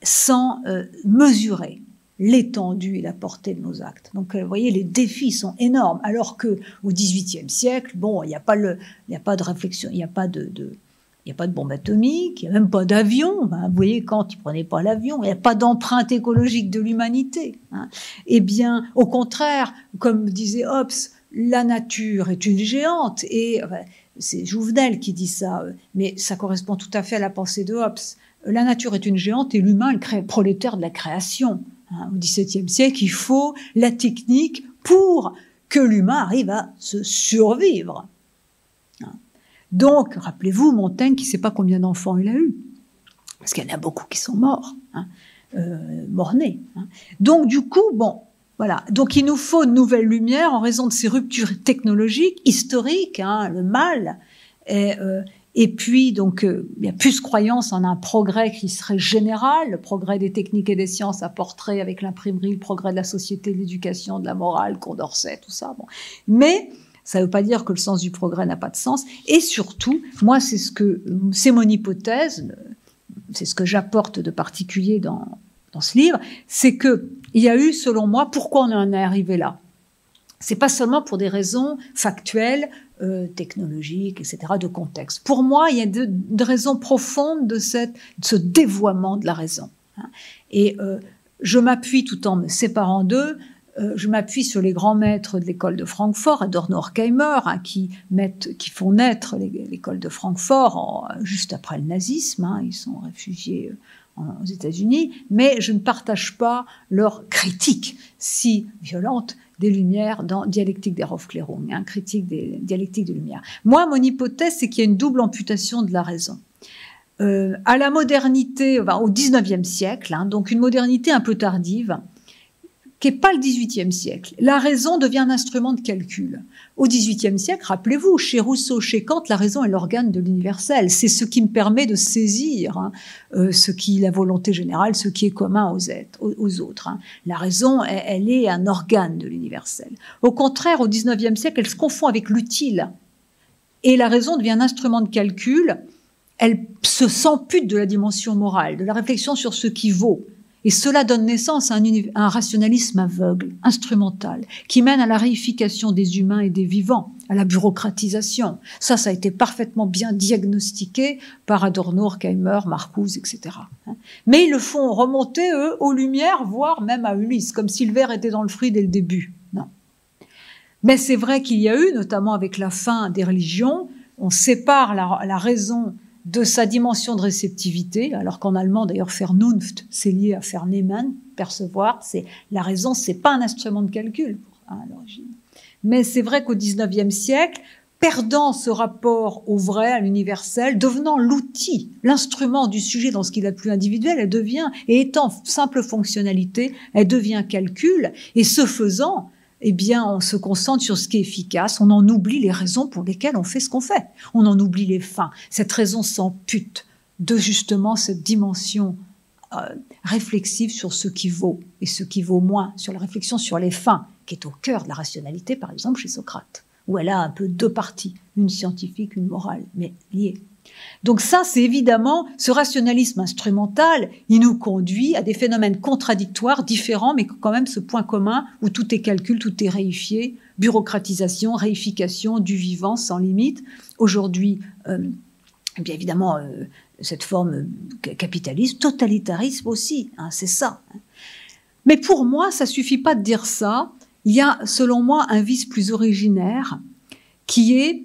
sans euh, mesurer l'étendue et la portée de nos actes. Donc, vous voyez, les défis sont énormes, alors que au dix-huitième siècle, bon, il n'y a pas le, il n'y a pas de réflexion, il n'y a pas de, de Il n'y a pas de bombe atomique, il n'y a même pas d'avion. Ben, vous voyez, Kant, il ne prenait pas l'avion. Il n'y a pas d'empreinte écologique de l'humanité. Hein. Eh bien, au contraire, comme disait Hobbes, la nature est une géante. Et ben, c'est Jouvenel qui dit ça, mais ça correspond tout à fait à la pensée de Hobbes. La nature est une géante et l'humain est le prolétaire de la création. Hein. Au dix-septième siècle, il faut la technique pour que l'humain arrive à se survivre. Hein. Donc, rappelez-vous, Montaigne qui ne sait pas combien d'enfants il a eu, parce qu'il y en a beaucoup qui sont morts, hein, euh, morts-nés. Hein. Donc, du coup, bon, voilà. Donc, il nous faut de nouvelles lumières en raison de ces ruptures technologiques, historiques, hein, le mal. Et, euh, et puis, donc, euh, il y a plus croyance en un progrès qui serait général, le progrès des techniques et des sciences à portrait avec l'imprimerie, le progrès de la société, de l'éducation, de la morale, Condorcet, tout ça. Bon. Mais... ça ne veut pas dire que le sens du progrès n'a pas de sens. Et surtout, moi, c'est ce que, c'est mon hypothèse, c'est ce que j'apporte de particulier dans, dans ce livre, c'est que il y a eu, selon moi, pourquoi on en est arrivé là. C'est pas seulement pour des raisons factuelles, euh, technologiques, et cetera, de contexte. Pour moi, il y a de, de raisons profondes de, cette, de ce dévoiement de la raison. Et euh, je m'appuie, tout en me séparant d'eux, je m'appuie sur les grands maîtres de l'école de Francfort, Adorno, Horkheimer, hein, qui, mettent, qui font naître l'école de Francfort en, juste après le nazisme. Hein, ils sont réfugiés en, aux États-Unis, mais je ne partage pas leur critique si violente des Lumières dans Dialectique des Aufklärung, hein, critique des dialectiques des Lumières. Moi, mon hypothèse, c'est qu'il y a une double amputation de la raison. Euh, à la modernité, enfin, au dix-neuvième siècle, hein, donc une modernité un peu tardive, qui n'est pas le dix-huitième siècle. La raison devient un instrument de calcul. Au dix-huitième siècle, rappelez-vous, chez Rousseau, chez Kant, la raison est l'organe de l'universel. C'est ce qui me permet de saisir hein, ce qui, la volonté générale, ce qui est commun aux, êtres, aux autres. Hein. La raison, elle, elle est un organe de l'universel. Au contraire, au dix-neuvième siècle, elle se confond avec l'utile. Et la raison devient un instrument de calcul. Elle se s'ampute de la dimension morale, de la réflexion sur ce qui vaut. Et cela donne naissance à un, à un rationalisme aveugle, instrumental, qui mène à la réification des humains et des vivants, à la bureaucratisation. Ça, ça a été parfaitement bien diagnostiqué par Adorno, Horkheimer, Marcuse, et cetera. Mais ils le font remonter, eux, aux Lumières, voire même à Ulysse, comme si le verre était dans le fruit dès le début. Non. Mais c'est vrai qu'il y a eu, notamment avec la fin des religions, on sépare la, la raison de sa dimension de réceptivité, alors qu'en allemand, d'ailleurs, Vernunft, c'est lié à Vernehmen, percevoir, c'est la raison, c'est pas un instrument de calcul hein, à l'origine. Mais c'est vrai qu'au dix-neuvième siècle, perdant ce rapport au vrai, à l'universel, devenant l'outil, l'instrument du sujet dans ce qu'il a de plus individuel, elle devient, et étant simple fonctionnalité, elle devient calcul, et ce faisant, eh bien, on se concentre sur ce qui est efficace, on en oublie les raisons pour lesquelles on fait ce qu'on fait. On en oublie les fins. Cette raison s'ampute de justement cette dimension euh, réflexive sur ce qui vaut et ce qui vaut moins, sur la réflexion sur les fins, qui est au cœur de la rationalité, par exemple, chez Socrate, où elle a un peu deux parties, une scientifique, une morale, mais liées. Donc ça, c'est évidemment, ce rationalisme instrumental, il nous conduit à des phénomènes contradictoires, différents, mais quand même ce point commun où tout est calcul, tout est réifié, bureaucratisation, réification du vivant sans limite. Aujourd'hui, euh, bien évidemment, euh, cette forme capitaliste, totalitarisme aussi, hein, c'est ça. Mais pour moi, ça ne suffit pas de dire ça. Il y a, selon moi, un vice plus originaire qui est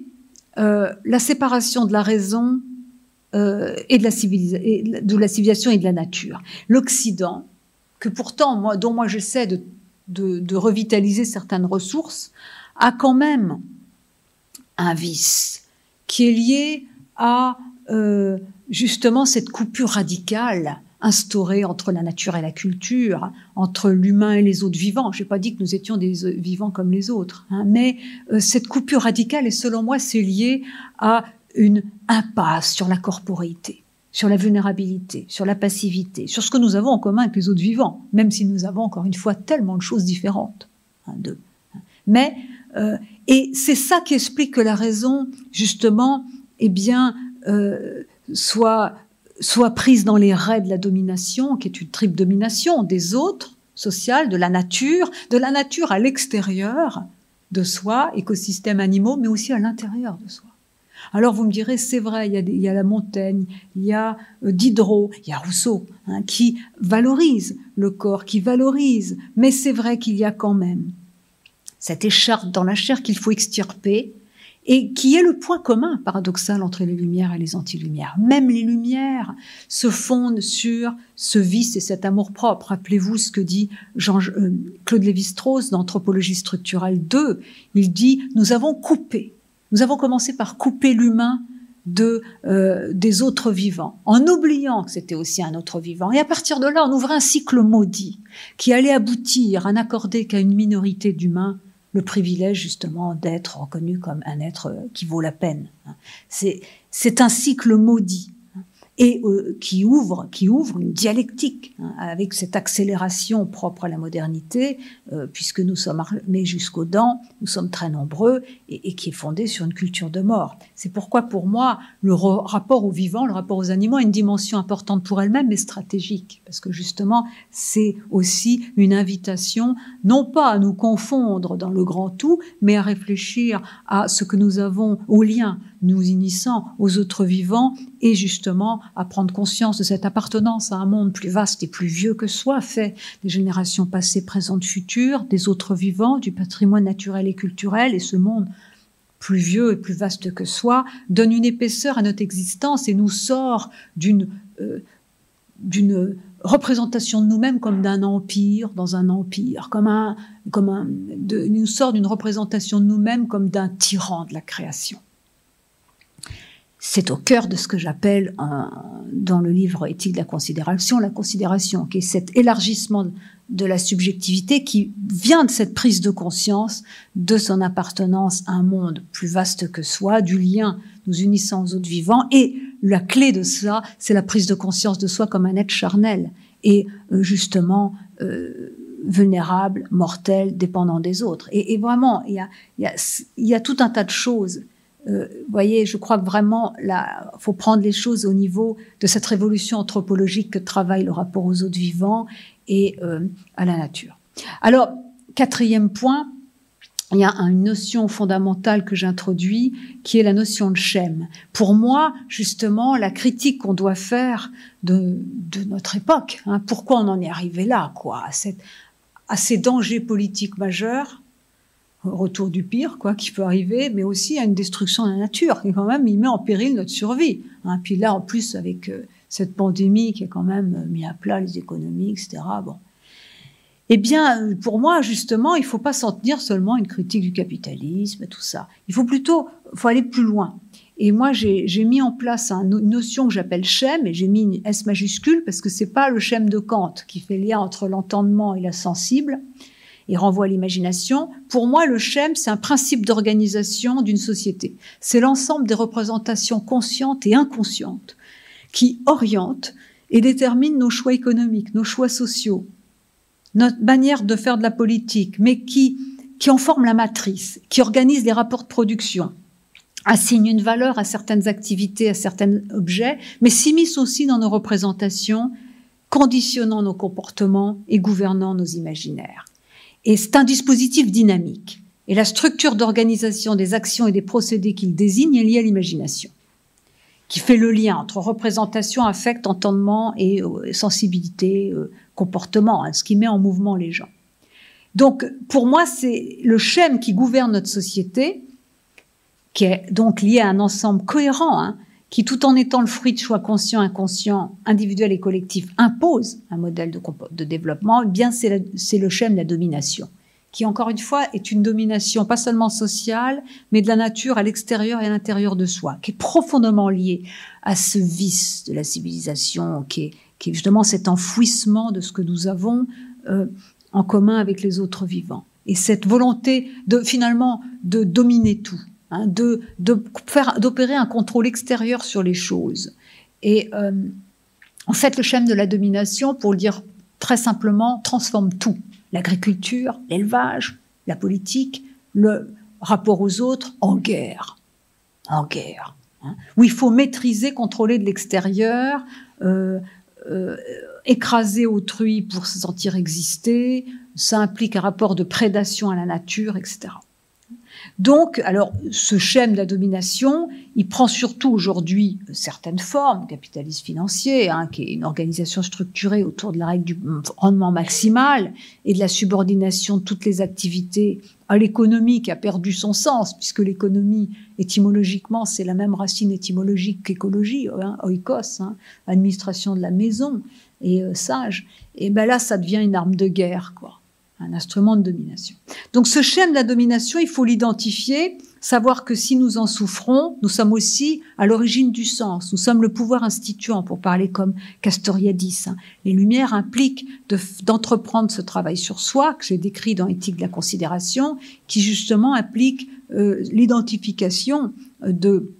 Euh, la séparation de la raison euh, et, de la et de la civilisation et de la nature. L'Occident, que pourtant, moi, dont moi j'essaie de, de, de revitaliser certaines ressources, a quand même un vice qui est lié à euh, justement cette coupure radicale instaurée entre la nature et la culture, entre l'humain et les autres vivants. Je n'ai pas dit que nous étions des vivants comme les autres, hein, mais euh, cette coupure radicale, et selon moi, c'est lié à une impasse sur la corporéité, sur la vulnérabilité, sur la passivité, sur ce que nous avons en commun avec les autres vivants, même si nous avons, encore une fois, tellement de choses différentes hein, d'eux. Mais, euh, et c'est ça qui explique que la raison, justement, eh bien, euh, soit... soit prise dans les raies de la domination, qui est une triple domination des autres, sociale, de la nature, de la nature à l'extérieur de soi, écosystèmes animaux, mais aussi à l'intérieur de soi. Alors vous me direz, c'est vrai, il y a, des, il y a la Montaigne, il y a Diderot, il y a Rousseau, hein, qui valorise le corps, qui valorise, mais c'est vrai qu'il y a quand même cette écharpe dans la chair qu'il faut extirper, et qui est le point commun paradoxal entre les Lumières et les anti-Lumières. Même les Lumières se fondent sur ce vice et cet amour-propre. Rappelez-vous ce que dit Jean, euh, Claude Lévi-Strauss dans Anthropologie structurelle deux. Il dit « Nous avons coupé, nous avons commencé par couper l'humain de, euh, des autres vivants, en oubliant que c'était aussi un autre vivant. Et à partir de là, on ouvrait un cycle maudit qui allait aboutir à n'accorder qu'à une minorité d'humains le privilège, justement, d'être reconnu comme un être qui vaut la peine. C'est un cycle maudit et euh, qui, ouvre, qui ouvre une dialectique hein, avec cette accélération propre à la modernité, euh, puisque nous sommes armés jusqu'aux dents, nous sommes très nombreux, et, et qui est fondée sur une culture de mort. C'est pourquoi, pour moi, le rapport aux vivants, le rapport aux animaux a une dimension importante pour elle-même, mais stratégique, parce que justement, c'est aussi une invitation, non pas à nous confondre dans le grand tout, mais à réfléchir à ce que nous avons, aux liens, nous unissant aux autres vivants, et justement à prendre conscience de cette appartenance à un monde plus vaste et plus vieux que soi, fait des générations passées, présentes, futures, des autres vivants, du patrimoine naturel et culturel, et ce monde plus vieux et plus vaste que soi donne une épaisseur à notre existence et nous sort d'une euh, d'une représentation de nous-mêmes comme d'un empire dans un empire, comme un, comme un, de, nous sort d'une représentation de nous-mêmes comme d'un tyran de la création. C'est au cœur de ce que j'appelle, dans le livre Éthique de la considération, la considération, qui est cet élargissement de la subjectivité qui vient de cette prise de conscience de son appartenance à un monde plus vaste que soi, du lien nous unissant aux autres vivants. Et la clé de ça, c'est la prise de conscience de soi comme un être charnel et justement euh, vulnérable, mortel, dépendant des autres. Et, et vraiment, il y a, il y a, il y a tout un tas de choses Euh, vous voyez, je crois que vraiment, là, faut prendre les choses au niveau de cette révolution anthropologique que travaille le rapport aux autres vivants et euh, à la nature. Alors, quatrième point, il y a une notion fondamentale que j'introduis, qui est la notion de schème. Pour moi, justement, la critique qu'on doit faire de, de notre époque, hein, pourquoi on en est arrivé là, quoi, à, cette, à ces dangers politiques majeurs, retour du pire, quoi, qui peut arriver, mais aussi à une destruction de la nature. Et quand même, il met en péril notre survie. Hein. Puis là, en plus, avec euh, cette pandémie qui a quand même mis à plat les économies, et cetera. Bon. Eh bien, pour moi, justement, il ne faut pas s'en tenir seulement à une critique du capitalisme, tout ça. Il faut plutôt, faut aller plus loin. Et moi, j'ai mis en place un, une notion que j'appelle schème, et j'ai mis une S majuscule parce que c'est pas le schème de Kant qui fait lien entre l'entendement et la sensible, et renvoie à l'imagination. Pour moi, le schème, c'est un principe d'organisation d'une société. C'est l'ensemble des représentations conscientes et inconscientes qui orientent et déterminent nos choix économiques, nos choix sociaux, notre manière de faire de la politique, mais qui, qui en forme la matrice, qui organise les rapports de production, assigne une valeur à certaines activités, à certains objets, mais s'immisce aussi dans nos représentations, conditionnant nos comportements et gouvernant nos imaginaires. Et c'est un dispositif dynamique. Et la structure d'organisation des actions et des procédés qu'il désigne est liée à l'imagination, qui fait le lien entre représentation, affect, entendement et euh, sensibilité, euh, comportement, hein, ce qui met en mouvement les gens. Donc, pour moi, c'est le schème qui gouverne notre société, qui est donc lié à un ensemble cohérent, hein, qui, tout en étant le fruit de choix conscients, inconscients, individuels et collectifs, impose un modèle de, de développement, eh bien c'est le schème de la domination, qui, encore une fois, est une domination pas seulement sociale, mais de la nature à l'extérieur et à l'intérieur de soi, qui est profondément liée à ce vice de la civilisation, qui est, qui est justement cet enfouissement de ce que nous avons euh, en commun avec les autres vivants. Et cette volonté, de, finalement, de dominer tout, hein, de, de faire, d'opérer un contrôle extérieur sur les choses. Et euh, en fait, le schème de la domination, pour le dire très simplement, transforme tout. L'agriculture, l'élevage, la politique, le rapport aux autres, en guerre. En guerre. Hein, où il faut maîtriser, contrôler de l'extérieur, euh, euh, écraser autrui pour se sentir exister. Ça implique un rapport de prédation à la nature, et cetera. Donc, alors, ce schème de la domination, il prend surtout aujourd'hui certaines formes, capitalisme financier, hein, qui est une organisation structurée autour de la règle du rendement maximal et de la subordination de toutes les activités à l'économie qui a perdu son sens, puisque l'économie, étymologiquement, c'est la même racine étymologique qu'écologie, hein, oikos, hein, administration de la maison et euh, sage. Et bien là, ça devient une arme de guerre, quoi. Un instrument de domination. Donc ce schème de la domination, il faut l'identifier, savoir que si nous en souffrons, nous sommes aussi à l'origine du sens, nous sommes le pouvoir instituant, pour parler comme Castoriadis. Les Lumières impliquent d'entreprendre de, ce travail sur soi, que j'ai décrit dans Éthique de la considération, qui justement implique euh, l'identification de,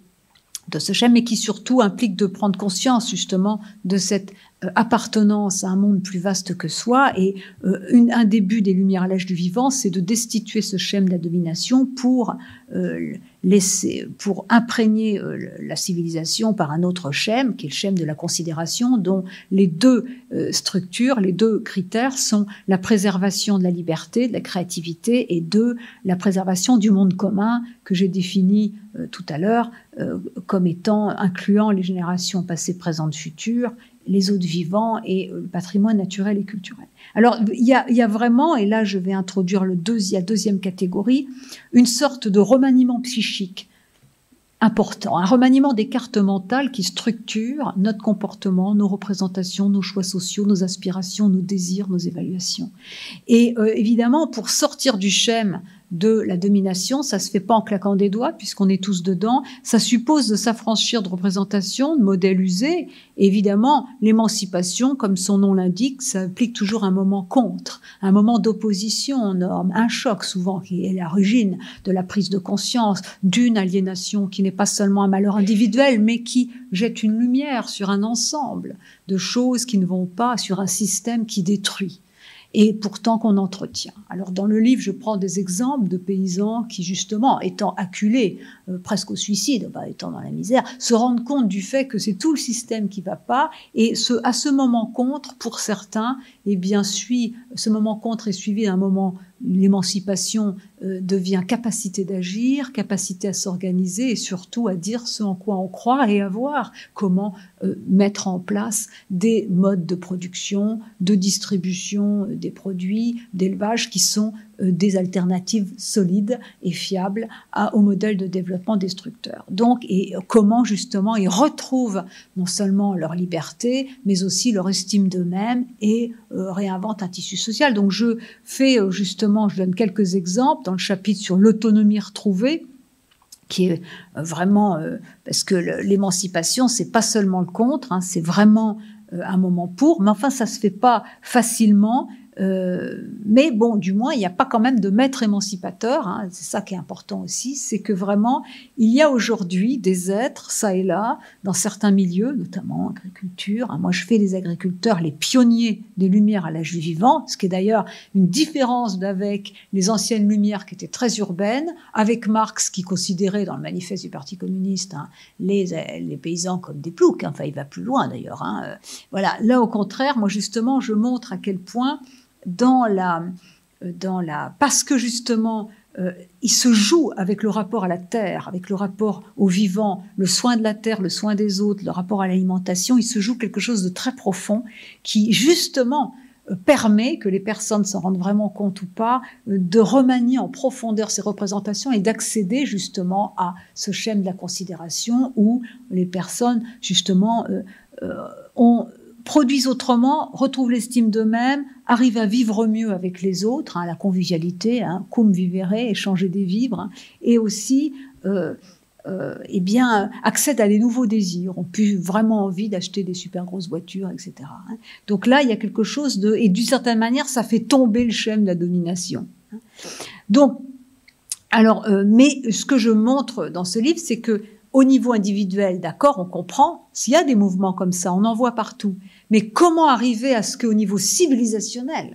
de ce schème, mais qui surtout implique de prendre conscience justement de cette appartenance à un monde plus vaste que soi. Et euh, une, un début des Lumières à l'âge du vivant, c'est de destituer ce schème de la domination pour euh, laisser, pour imprégner euh, la civilisation par un autre schème, qui est le schème de la considération, dont les deux euh, structures, les deux critères sont la préservation de la liberté, de la créativité, et deux, la préservation du monde commun que j'ai défini euh, tout à l'heure euh, comme étant incluant les générations passées, présentes, futures, les autres vivants et le patrimoine naturel et culturel. Alors, il y a, il y a vraiment, et là je vais introduire le deuxi- la deuxième catégorie, une sorte de remaniement psychique important, un remaniement des cartes mentales qui structure notre comportement, nos représentations, nos choix sociaux, nos aspirations, nos désirs, nos évaluations. Et euh, évidemment, pour sortir du schème de la domination, ça se fait pas en claquant des doigts, puisqu'on est tous dedans, ça suppose de s'affranchir de représentations, de modèles usés. Et évidemment, l'émancipation, comme son nom l'indique, ça implique toujours un moment contre, un moment d'opposition aux normes, un choc souvent qui est l'origine de la prise de conscience, d'une aliénation qui n'est pas seulement un malheur individuel, mais qui jette une lumière sur un ensemble de choses qui ne vont pas, sur un système qui détruit. et pourtant qu'on entretient. Alors dans le livre, je prends des exemples de paysans qui, justement, étant acculés euh, presque au suicide, bah, étant dans la misère, se rendent compte du fait que c'est tout le système qui ne va pas, et ce, à ce moment contre, pour certains, eh bien, suit, ce moment contre est suivi d'un moment, l'émancipation euh, devient capacité d'agir, capacité à s'organiser et surtout à dire ce en quoi on croit et à voir comment euh, mettre en place des modes de production, de distribution des produits, d'élevage qui sont euh, des alternatives solides et fiables à, au modèle de développement destructeur. Donc, et comment justement ils retrouvent non seulement leur liberté, mais aussi leur estime d'eux-mêmes et euh, réinventent un tissu social. Donc je fais euh, justement je donne quelques exemples dans le chapitre sur l'autonomie retrouvée, qui est vraiment, euh, parce que l'émancipation, c'est pas seulement le contre, hein, c'est vraiment euh, un moment pour, mais enfin, ça se fait pas facilement. Euh, mais bon, du moins, il n'y a pas quand même de maître émancipateur, hein, c'est ça qui est important aussi, c'est que vraiment, il y a aujourd'hui des êtres, ça et là, dans certains milieux, notamment agriculture, hein, moi je fais les agriculteurs les pionniers des Lumières à l'âge du vivant, ce qui est d'ailleurs une différence d'avec les anciennes Lumières qui étaient très urbaines, avec Marx qui considérait dans le manifeste du Parti communiste, hein, les, les paysans comme des ploucs, hein, enfin il va plus loin d'ailleurs, hein, euh, voilà, là au contraire, moi justement je montre à quel point Dans la, dans la, parce que justement, euh, il se joue avec le rapport à la terre, avec le rapport au vivant, le soin de la terre, le soin des autres, le rapport à l'alimentation, il se joue quelque chose de très profond qui justement euh, permet, que les personnes s'en rendent vraiment compte ou pas, euh, de remanier en profondeur ces représentations et d'accéder justement à ce schème de la considération où les personnes justement euh, euh, ont... produisent autrement, retrouvent l'estime d'eux-mêmes, arrivent à vivre mieux avec les autres, hein, la convivialité, hein, cum vivere, échanger des vivres, hein, et aussi euh, euh, eh bien, accèdent à des nouveaux désirs, ont plus vraiment envie d'acheter des super grosses voitures, et cetera. Donc là, il y a quelque chose de... Et d'une certaine manière, ça fait tomber le schème de la domination. Donc, alors, euh, mais ce que je montre dans ce livre, c'est que au niveau individuel, d'accord, on comprend, s'il y a des mouvements comme ça, on en voit partout. Mais comment arriver à ce qu'au niveau civilisationnel,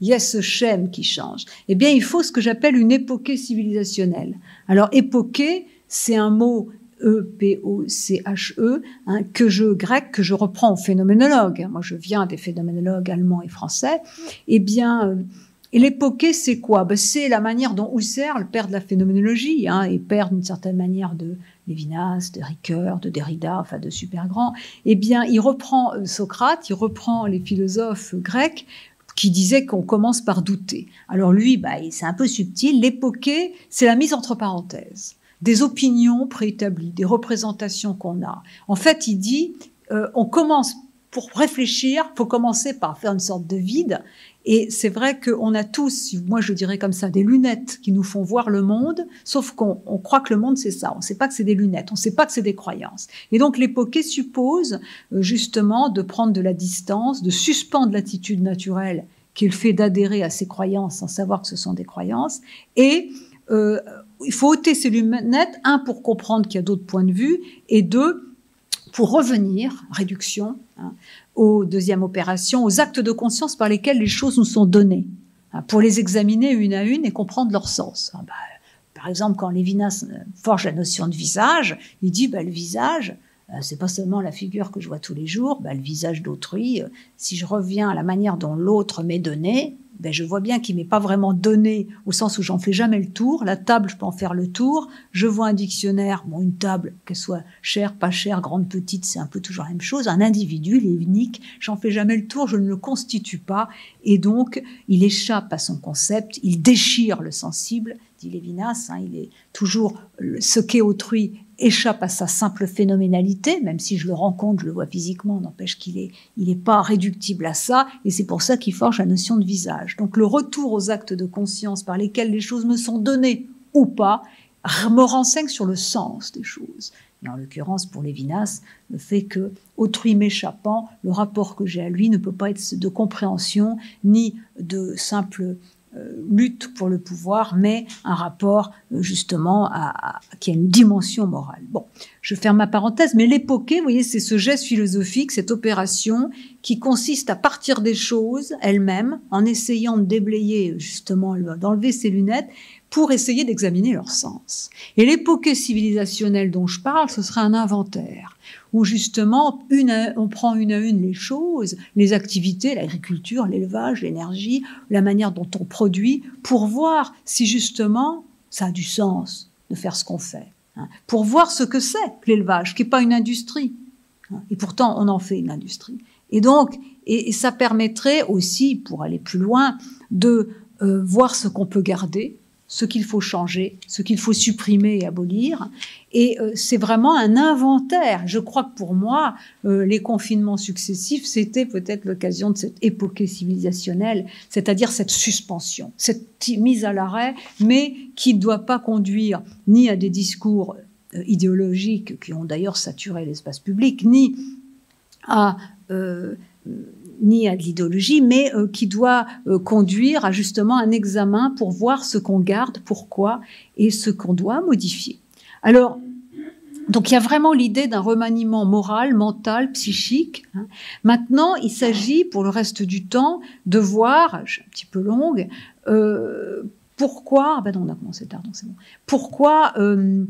il y a ce schème qui change? Eh bien, il faut ce que j'appelle une époquée civilisationnelle. Alors, époquée, c'est un mot E P O C H E, hein, que je, grec, que je reprends aux phénoménologues. Moi, je viens des phénoménologues allemands et français. Eh bien... Euh, Et l'époquée, c'est quoi? Ben, c'est la manière dont Husserl, le père de la phénoménologie, hein, et père d'une certaine manière de Lévinas, de Ricoeur, de Derrida, enfin de super grands, eh bien, il reprend Socrate, il reprend les philosophes grecs qui disaient qu'on commence par douter. Alors lui, ben, c'est un peu subtil, l'époquée, c'est la mise entre parenthèses, des opinions préétablies, des représentations qu'on a. En fait, il dit, euh, on commence pour réfléchir, il faut commencer par faire une sorte de vide. Et c'est vrai qu'on a tous, moi je dirais comme ça, des lunettes qui nous font voir le monde, sauf qu'on on croit que le monde c'est ça, on ne sait pas que c'est des lunettes, on ne sait pas que c'est des croyances. Et donc l'époquée suppose euh, justement de prendre de la distance, de suspendre l'attitude naturelle qui est le fait d'adhérer à ses croyances sans savoir que ce sont des croyances, et euh, il faut ôter ces lunettes, un, pour comprendre qu'il y a d'autres points de vue, et deux, pour revenir, réduction, hein, aux deuxième opération, aux actes de conscience par lesquels les choses nous sont données, hein, pour les examiner une à une et comprendre leur sens. Hein, bah, par exemple, quand Lévinas forge la notion de visage, il dit bah, « le visage, euh, c'est pas seulement la figure que je vois tous les jours, bah, le visage d'autrui, euh, si je reviens à la manière dont l'autre m'est donné, ben, je vois bien qu'il m'est pas vraiment donné au sens où j'en fais jamais le tour. La table, je peux en faire le tour. Je vois un dictionnaire, bon, une table, qu'elle soit chère, pas chère, grande, petite, c'est un peu toujours la même chose. Un individu, il est unique, j'en fais jamais le tour, je ne le constitue pas. Et donc, il échappe à son concept, il déchire le sensible, dit Lévinas, hein, il est toujours ce qu'est autrui, échappe à sa simple phénoménalité, même si je le rencontre, je le vois physiquement, n'empêche qu'il est, il est pas réductible à ça, et c'est pour ça qu'il forge la notion de visage. Donc le retour aux actes de conscience par lesquels les choses me sont données ou pas me renseigne sur le sens des choses. Et en l'occurrence, pour Lévinas, le fait que, autrui m'échappant, le rapport que j'ai à lui ne peut pas être de compréhension ni de simple lutte pour le pouvoir, mais un rapport euh, justement à, à, qui a une dimension morale. Bon, je ferme ma parenthèse, mais l'époqué, vous voyez, c'est ce geste philosophique, cette opération qui consiste à partir des choses elles-mêmes, en essayant de déblayer, justement, d'enlever ses lunettes, pour essayer d'examiner leur sens. Et l'époqué civilisationnel dont je parle, ce serait un inventaire, où justement, une à, on prend une à une les choses, les activités, l'agriculture, l'élevage, l'énergie, la manière dont on produit, pour voir si justement ça a du sens de faire ce qu'on fait, hein, pour voir ce que c'est l'élevage, qui n'est pas une industrie. Hein, et pourtant, on en fait une industrie. Et donc, et, et ça permettrait aussi, pour aller plus loin, de euh, voir ce qu'on peut garder, ce qu'il faut changer, ce qu'il faut supprimer et abolir. Et euh, c'est vraiment un inventaire. Je crois que pour moi, euh, les confinements successifs, c'était peut-être l'occasion de cette époquée civilisationnelle, c'est-à-dire cette suspension, cette mise à l'arrêt, mais qui ne doit pas conduire ni à des discours euh, idéologiques qui ont d'ailleurs saturé l'espace public, ni à... Euh, ni à de l'idéologie, mais euh, qui doit euh, conduire à justement un examen pour voir ce qu'on garde, pourquoi, et ce qu'on doit modifier. Alors, donc il y a vraiment l'idée d'un remaniement moral, mental, psychique. Hein. Maintenant, il s'agit, pour le reste du temps, de voir, je suis un petit peu longue, euh, pourquoi, ben non, on a commencé tard, donc c'est bon, pourquoi euh,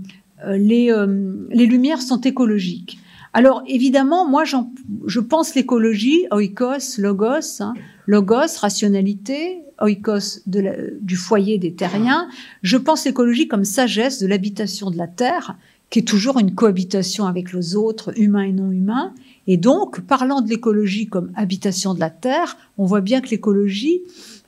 les, euh, les Lumières sont écologiques. Alors, évidemment, moi, je pense l'écologie, oikos, logos, hein, logos, rationalité, oikos de la, du foyer des terriens. Je pense l'écologie comme sagesse de l'habitation de la terre, qui est toujours une cohabitation avec les autres, humains et non humains. Et donc, parlant de l'écologie comme habitation de la terre, on voit bien que l'écologie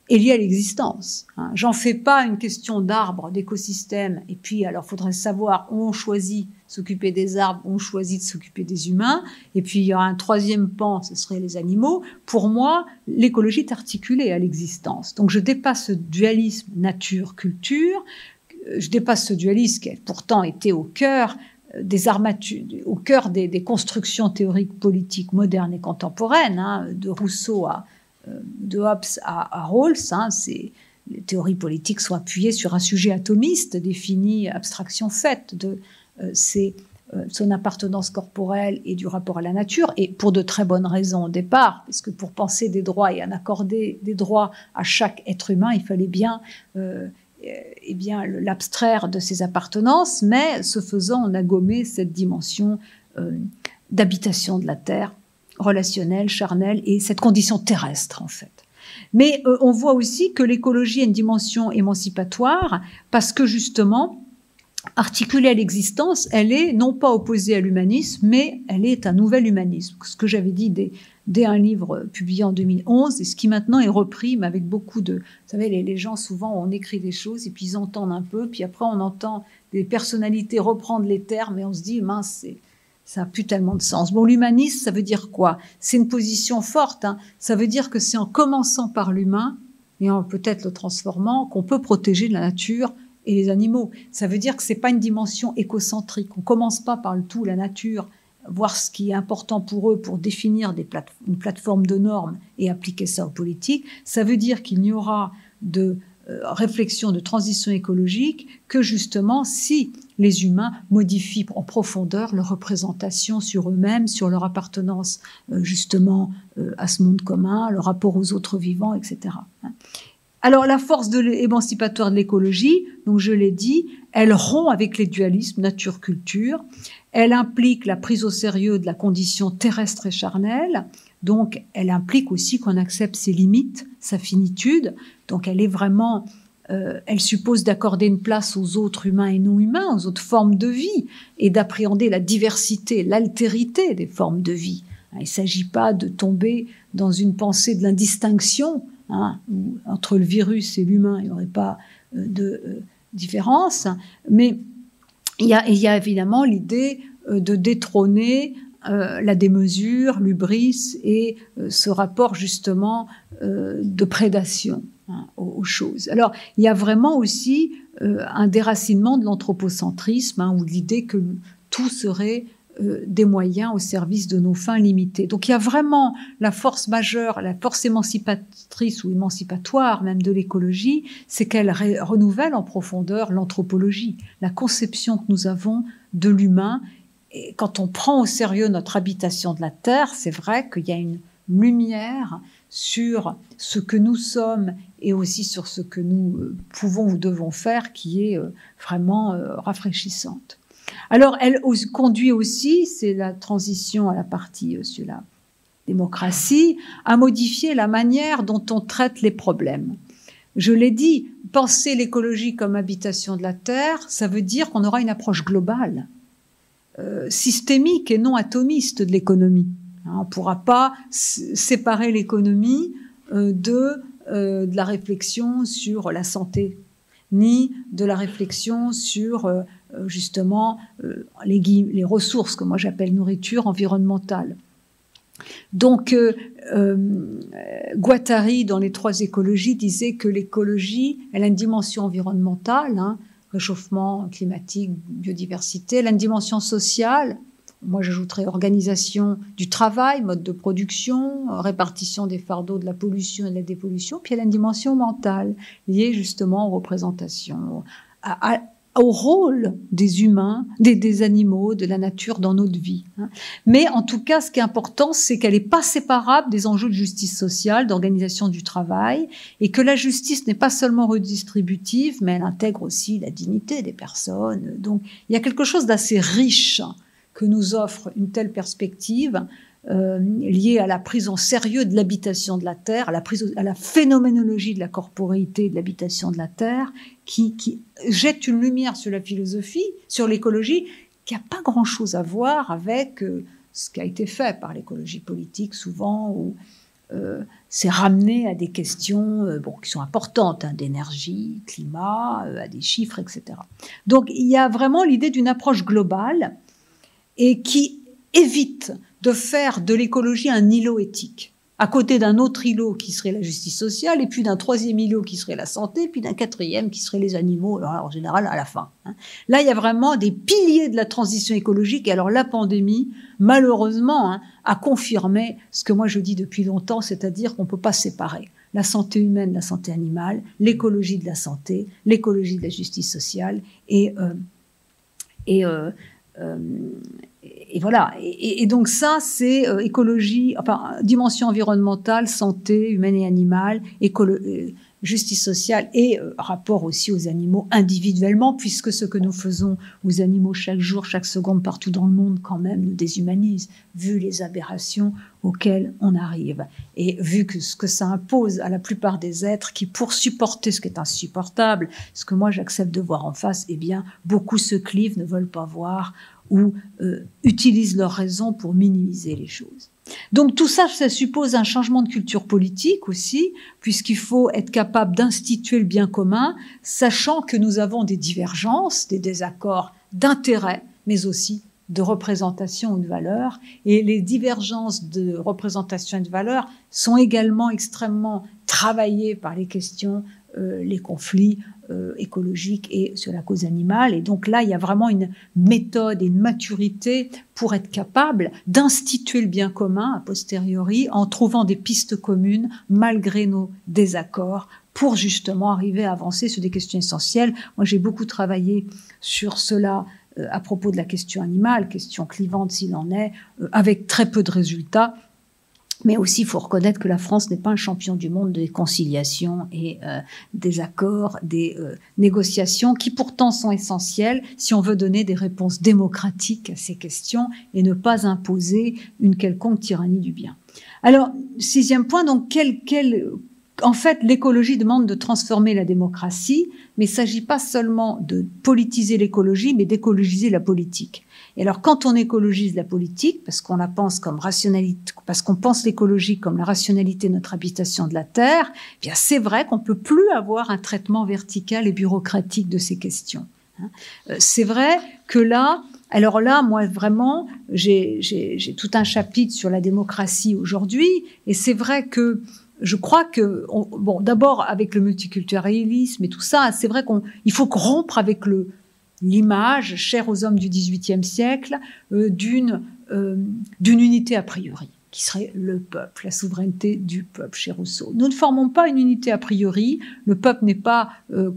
est liée à l'existence. Hein. J'en fais pas une question d'arbre, d'écosystème, et puis, alors, faudrait savoir où on choisit s'occuper des arbres, on choisit de s'occuper des humains. Et puis, il y aura un troisième pan, ce serait les animaux. Pour moi, l'écologie est articulée à l'existence. Donc, je dépasse ce dualisme nature-culture. Je dépasse ce dualisme qui a pourtant été au cœur des armatures, au cœur des, des constructions théoriques politiques modernes et contemporaines, hein, de Rousseau à, de Hobbes à, à Rawls, hein, c'est... Les théories politiques sont appuyées sur un sujet atomiste défini, abstraction faite de euh, ses, euh, son appartenance corporelle et du rapport à la nature, et pour de très bonnes raisons au départ, parce que pour penser des droits et en accorder des droits à chaque être humain, il fallait bien, euh, eh bien l'abstraire de ses appartenances, mais ce faisant, on a gommé cette dimension euh, d'habitation de la terre, relationnelle, charnelle, et cette condition terrestre en fait. Mais euh, on voit aussi que l'écologie a une dimension émancipatoire parce que justement, articulée à l'existence, elle est non pas opposée à l'humanisme, mais elle est un nouvel humanisme. Ce que j'avais dit dès, dès un livre publié en deux mille onze et ce qui maintenant est repris, mais avec beaucoup de... Vous savez, les, les gens souvent, on écrit des choses et puis ils entendent un peu, puis après on entend des personnalités reprendre les termes et on se dit « mince, c'est... » Ça n'a plus tellement de sens. Bon, l'humanisme, ça veut dire quoi? C'est une position forte. Hein. Ça veut dire que c'est en commençant par l'humain et en peut-être le transformant qu'on peut protéger la nature et les animaux. Ça veut dire que c'est pas une dimension écocentrique. On commence pas par le tout, la nature, voir ce qui est important pour eux pour définir des plate- une plateforme de normes et appliquer ça aux politiques. Ça veut dire qu'il n'y aura de euh, réflexion de transition écologique que justement si... les humains modifient en profondeur leur représentation sur eux-mêmes, sur leur appartenance euh, justement euh, à ce monde commun, leur rapport aux autres vivants, et cetera. Alors la force de émancipatoire de l'écologie, donc je l'ai dit, elle rompt avec les dualismes nature-culture, elle implique la prise au sérieux de la condition terrestre et charnelle, donc elle implique aussi qu'on accepte ses limites, sa finitude, donc elle est vraiment... Euh, elle suppose d'accorder une place aux autres humains et non humains, aux autres formes de vie, et d'appréhender la diversité, l'altérité des formes de vie. Il ne s'agit pas de tomber dans une pensée de l'indistinction, hein, où entre le virus et l'humain, il n'y aurait pas euh, de euh, différence, mais il y a, il y a évidemment l'idée euh, de détrôner Euh, la démesure, l'hubris et euh, ce rapport justement euh, de prédation hein, aux, aux choses. Alors, il y a vraiment aussi euh, un déracinement de l'anthropocentrisme hein, ou de l'idée que tout serait euh, des moyens au service de nos fins limitées. Donc il y a vraiment la force majeure, la force émancipatrice ou émancipatoire même de l'écologie, c'est qu'elle renouvelle en profondeur l'anthropologie, la conception que nous avons de l'humain. Et quand on prend au sérieux notre habitation de la Terre, c'est vrai qu'il y a une lumière sur ce que nous sommes et aussi sur ce que nous pouvons ou devons faire qui est vraiment rafraîchissante. Alors elle conduit aussi, c'est la transition à la partie sur la démocratie, à modifier la manière dont on traite les problèmes. Je l'ai dit, penser l'écologie comme habitation de la Terre, ça veut dire qu'on aura une approche globale, euh, systémique et non atomiste de l'économie. On ne pourra pas séparer l'économie euh, de, euh, de la réflexion sur la santé, ni de la réflexion sur euh, justement euh, les, les ressources que moi j'appelle nourriture environnementale. Donc euh, euh, Guattari dans Les Trois écologies disait que l'écologie, elle a une dimension environnementale, hein, réchauffement climatique, biodiversité, elle a une dimension sociale. Moi, j'ajouterais organisation du travail, mode de production, répartition des fardeaux de la pollution et de la dépollution. Puis il y a une dimension mentale liée justement aux représentations, à, à, au rôle des humains, des, des animaux, de la nature dans notre vie. Mais en tout cas, ce qui est important, c'est qu'elle n'est pas séparable des enjeux de justice sociale, d'organisation du travail, et que la justice n'est pas seulement redistributive, mais elle intègre aussi la dignité des personnes. Donc il y a quelque chose d'assez riche que nous offre une telle perspective euh, liée à la prise en sérieux de l'habitation de la Terre, à la, prise, à la phénoménologie de la corporéité de l'habitation de la Terre, qui, qui jette une lumière sur la philosophie, sur l'écologie, qui n'a pas grand-chose à voir avec euh, ce qui a été fait par l'écologie politique, souvent, où euh, c'est ramené à des questions euh, bon, qui sont importantes, hein, d'énergie, climat, euh, à des chiffres, et cetera. Donc, il y a vraiment l'idée d'une approche globale et qui évite de faire de l'écologie un îlot éthique, à côté d'un autre îlot qui serait la justice sociale, et puis d'un troisième îlot qui serait la santé, puis d'un quatrième qui serait les animaux, alors là, en général à la fin. Là, il y a vraiment des piliers de la transition écologique, et alors la pandémie, malheureusement, hein, a confirmé ce que moi je dis depuis longtemps, c'est-à-dire qu'on ne peut pas séparer la santé humaine de la santé animale, l'écologie de la santé, l'écologie de la justice sociale, et... Euh, et euh, Euh, et, et voilà. Et, et donc ça, c'est euh, écologie, enfin dimension environnementale, santé humaine et animale, écolo- euh, justice sociale et euh, rapport aussi aux animaux individuellement, puisque ce que nous faisons aux animaux chaque jour, chaque seconde, partout dans le monde, quand même, nous déshumanise, vu les aberrations auxquelles on arrive. Et vu que ce que ça impose à la plupart des êtres qui, pour supporter ce qui est insupportable, ce que moi j'accepte de voir en face, eh bien, beaucoup se clivent, ne veulent pas voir ou euh, utilisent leur raison pour minimiser les choses. Donc tout ça, ça suppose un changement de culture politique aussi, puisqu'il faut être capable d'instituer le bien commun, sachant que nous avons des divergences, des désaccords d'intérêts, mais aussi de représentation ou de valeur. Et les divergences de représentation et de valeur sont également extrêmement travaillées par les questions, euh, les conflits euh, écologiques et sur la cause animale. Et donc là, il y a vraiment une méthode et une maturité pour être capable d'instituer le bien commun a posteriori en trouvant des pistes communes malgré nos désaccords pour justement arriver à avancer sur des questions essentielles. Moi, j'ai beaucoup travaillé sur cela à propos de la question animale, question clivante s'il en est, avec très peu de résultats. Mais aussi, il faut reconnaître que la France n'est pas un champion du monde des conciliations et euh, des accords, des euh, négociations, qui pourtant sont essentielles si on veut donner des réponses démocratiques à ces questions et ne pas imposer une quelconque tyrannie du bien. Alors, sixième point, donc, quel, quel, en fait, l'écologie demande de transformer la démocratie, mais il ne s'agit pas seulement de politiser l'écologie, mais d'écologiser la politique. Et alors, quand on écologise la politique, parce qu'on la pense comme rationalité, parce qu'on pense l'écologie comme la rationalité de notre habitation de la Terre, eh bien, c'est vrai qu'on ne peut plus avoir un traitement vertical et bureaucratique de ces questions. C'est vrai que là, alors là, moi, vraiment, j'ai, j'ai, j'ai tout un chapitre sur la démocratie aujourd'hui, et c'est vrai que je crois que, on, bon, d'abord avec le multiculturalisme et tout ça, c'est vrai qu'on, il faut rompre avec le l'image chère aux hommes du dix-huitième siècle euh, d'une euh, d'une unité a priori, qui serait le peuple, la souveraineté du peuple chez Rousseau. Nous ne formons pas une unité a priori, le peuple n'est pas euh,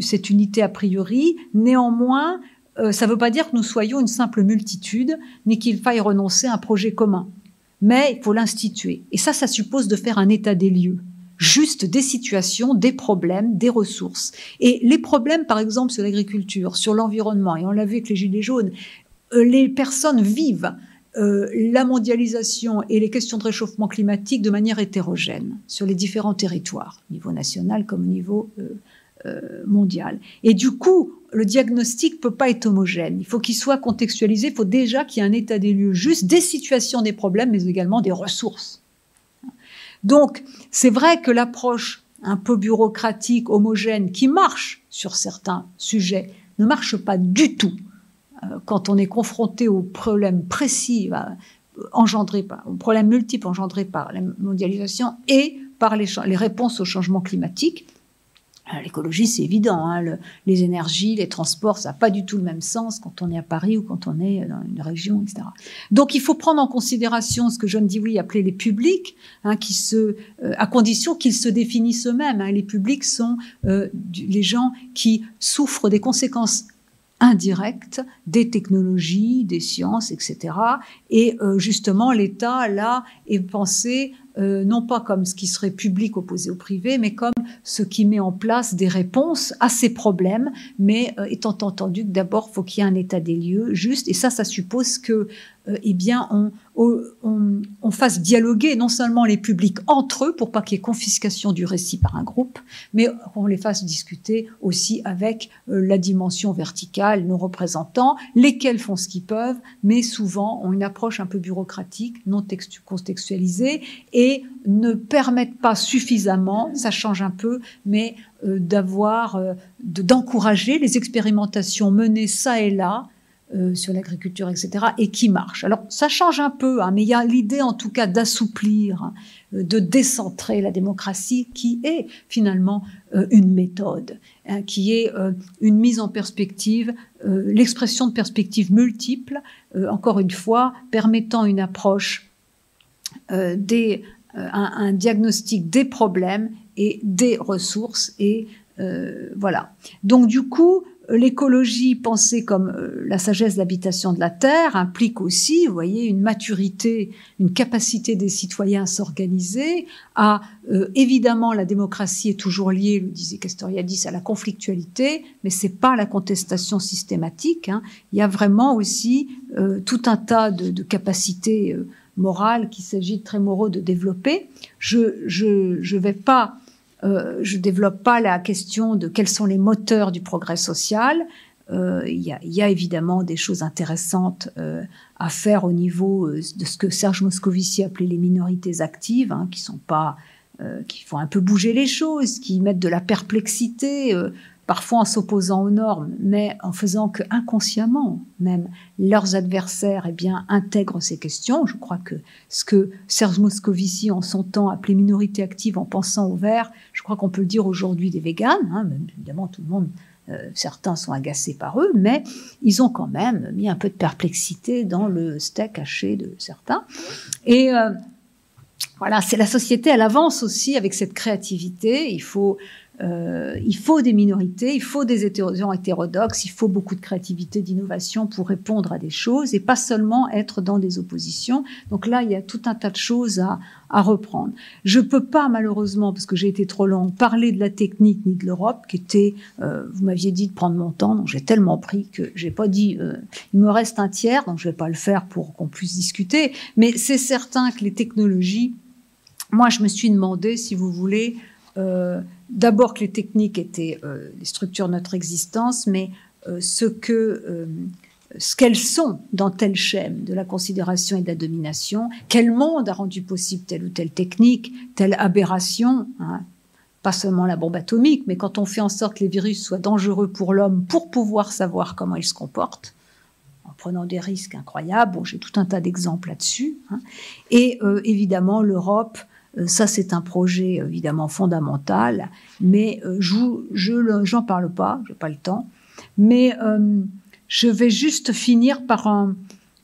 cette unité a priori, néanmoins, euh, ça ne veut pas dire que nous soyons une simple multitude, ni qu'il faille renoncer à un projet commun. Mais il faut l'instituer. Et ça, ça suppose de faire un état des lieux, juste des situations, des problèmes, des ressources. Et les problèmes, par exemple, sur l'agriculture, sur l'environnement, et on l'a vu avec les Gilets jaunes, les personnes vivent euh, la mondialisation et les questions de réchauffement climatique de manière hétérogène sur les différents territoires, au niveau national comme au niveau euh, euh, mondial. Et du coup, le diagnostic ne peut pas être homogène. Il faut qu'il soit contextualisé. Il faut déjà qu'il y ait un état des lieux juste, des situations, des problèmes, mais également des ressources. Donc, c'est vrai que l'approche un peu bureaucratique, homogène, qui marche sur certains sujets, ne marche pas du tout euh, quand on est confronté aux problèmes précis bah, engendrés par, aux problèmes multiples engendrés par la mondialisation et par les, les réponses au changement climatique. L'écologie, c'est évident, hein, le, les énergies, les transports, ça n'a pas du tout le même sens quand on est à Paris ou quand on est dans une région, et cetera. Donc, il faut prendre en considération ce que John Dewey appelait les publics, hein, qui se, euh, à condition qu'ils se définissent eux-mêmes. Hein. Les publics sont euh, du, les gens qui souffrent des conséquences indirectes des technologies, des sciences, et cetera. Et euh, justement, l'État, là, est pensé euh, non pas comme ce qui serait public opposé au privé, mais comme ce qui met en place des réponses à ces problèmes, mais euh, étant entendu que d'abord, il faut qu'il y ait un état des lieux juste, et ça, ça suppose que, euh, eh bien, on, on, on fasse dialoguer non seulement les publics entre eux, pour pas qu'il y ait confiscation du récit par un groupe, mais qu'on les fasse discuter aussi avec euh, la dimension verticale, nos représentants, lesquels font ce qu'ils peuvent, mais souvent ont une approche un peu bureaucratique, non contextualisée, et ne permettent pas suffisamment, ça change un peu, mais euh, d'avoir, euh, de, d'encourager les expérimentations menées ça et là, euh, sur l'agriculture, et cetera, et qui marchent. Alors, ça change un peu, hein, mais il y a l'idée, en tout cas, d'assouplir, hein, de décentrer la démocratie, qui est finalement euh, une méthode, hein, qui est euh, une mise en perspective, euh, l'expression de perspectives multiples, euh, encore une fois, permettant une approche, euh, des, euh, un, un diagnostic des problèmes et des ressources, et euh, voilà. Donc du coup, l'écologie pensée comme euh, la sagesse d'habitation de la Terre implique aussi, vous voyez, une maturité, une capacité des citoyens à s'organiser, à, euh, évidemment, la démocratie est toujours liée, le disait Castoriadis, à la conflictualité, mais c'est pas la contestation systématique, hein. Il y a vraiment aussi euh, tout un tas de, de capacités euh, morales qu'il s'agit de très moraux de développer. Je, je, je vais pas Euh, je développe pas la question de quels sont les moteurs du progrès social. Euh, il y a, il y a évidemment des choses intéressantes euh, à faire au niveau euh, de ce que Serge Moscovici appelait les minorités actives, hein, qui sont pas, euh, qui font un peu bouger les choses, qui mettent de la perplexité, euh, parfois en s'opposant aux normes, mais en faisant que inconsciemment même leurs adversaires, eh bien, intègrent ces questions. Je crois que ce que Serge Moscovici en son temps appelait minorité active en pensant aux verts, je crois qu'on peut le dire aujourd'hui des véganes, hein, mais évidemment tout le monde, euh, certains sont agacés par eux, mais ils ont quand même mis un peu de perplexité dans le steak haché de certains. Et euh, voilà, c'est la société, elle avance aussi avec cette créativité. Il faut Euh, il faut des minorités, il faut des gens hétérodoxes, il faut beaucoup de créativité, d'innovation pour répondre à des choses et pas seulement être dans des oppositions. Donc là, il y a tout un tas de choses à, à reprendre. Je peux pas, malheureusement, parce que j'ai été trop longue, parler de la technique ni de l'Europe, qui était, euh, vous m'aviez dit de prendre mon temps, donc j'ai tellement pris que j'ai pas dit, euh, il me reste un tiers, donc je vais pas le faire pour qu'on puisse discuter. Mais c'est certain que les technologies, moi, je me suis demandé, si vous voulez, euh, d'abord que les techniques étaient euh, les structures de notre existence, mais euh, ce que, euh, ce qu'elles sont dans tel schème de la considération et de la domination, quel monde a rendu possible telle ou telle technique, telle aberration, hein, pas seulement la bombe atomique, mais quand on fait en sorte que les virus soient dangereux pour l'homme pour pouvoir savoir comment ils se comportent, en prenant des risques incroyables, bon, j'ai tout un tas d'exemples là-dessus, hein, et euh, évidemment l'Europe. Ça, c'est un projet évidemment fondamental, mais euh, je j'en parle pas, j'ai pas le temps, Mais euh, je vais juste finir par un,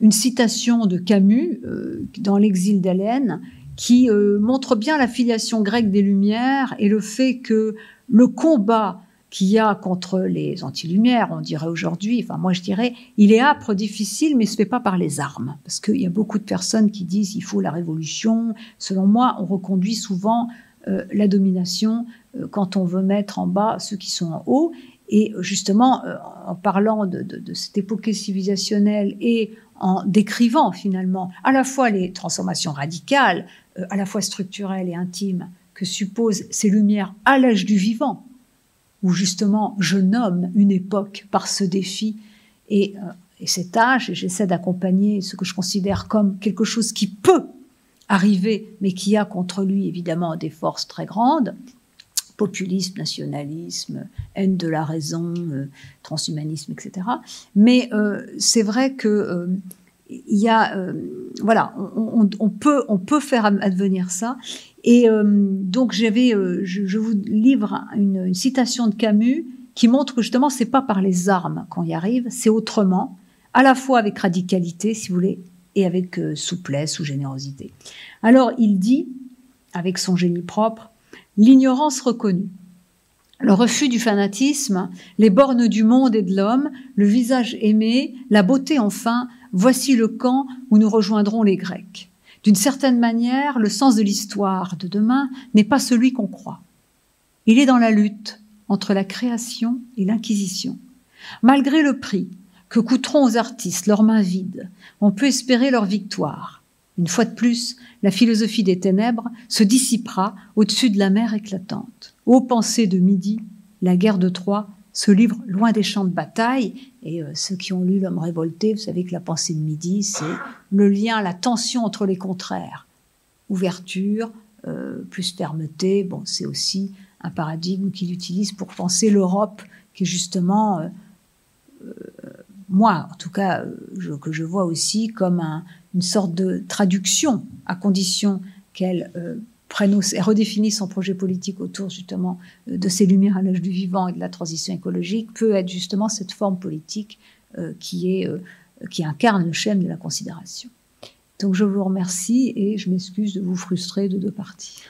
une citation de Camus euh, dans L'Exil d'Hélène, qui euh, montre bien la filiation grecque des Lumières et le fait que le combat qu'il y a contre les anti-lumières, on dirait aujourd'hui, enfin moi je dirais, il est âpre, difficile, mais ne se fait pas par les armes. Parce qu'il y a beaucoup de personnes qui disent il faut la révolution. Selon moi, on reconduit souvent euh, la domination euh, quand on veut mettre en bas ceux qui sont en haut. Et justement, euh, en parlant de, de, de cette époque civilisationnelle et en décrivant finalement à la fois les transformations radicales, euh, à la fois structurelles et intimes, que supposent ces lumières à l'âge du vivant, où justement je nomme une époque par ce défi et, euh, et cet âge, et j'essaie d'accompagner ce que je considère comme quelque chose qui peut arriver, mais qui a contre lui évidemment des forces très grandes, populisme, nationalisme, haine de la raison, euh, transhumanisme, et cetera. Mais euh, c'est vrai que euh, y a, euh, voilà, on, on, on, peut, on peut faire advenir ça. Et euh, donc, j'avais, euh, je, je vous livre une, une citation de Camus qui montre que justement, c'est pas par les armes qu'on y arrive, c'est autrement, à la fois avec radicalité, si vous voulez, et avec euh, souplesse ou générosité. Alors, il dit, avec son génie propre, « L'ignorance reconnue, le refus du fanatisme, les bornes du monde et de l'homme, le visage aimé, la beauté enfin, voici le camp où nous rejoindrons les Grecs. » D'une certaine manière, le sens de l'histoire de demain n'est pas celui qu'on croit. Il est dans la lutte entre la création et l'inquisition. Malgré le prix que coûteront aux artistes leurs mains vides, on peut espérer leur victoire. Une fois de plus, la philosophie des ténèbres se dissipera au-dessus de la mer éclatante. Ô pensée de midi, la guerre de Troie se livre loin des champs de bataille. Et euh, ceux qui ont lu L'Homme révolté, vous savez que la pensée de midi, c'est le lien, la tension entre les contraires. Ouverture, euh, plus fermeté, bon, c'est aussi un paradigme qu'il utilise pour penser l'Europe, qui est justement, euh, euh, moi en tout cas, euh, je, que je vois aussi comme un, une sorte de traduction, à condition qu'elle... Euh, et redéfinit son projet politique autour justement de ces lumières à l'âge du vivant et de la transition écologique, peut être justement cette forme politique euh, qui, est, euh, qui incarne le schème de la considération. Donc je vous remercie et je m'excuse de vous frustrer de deux parties.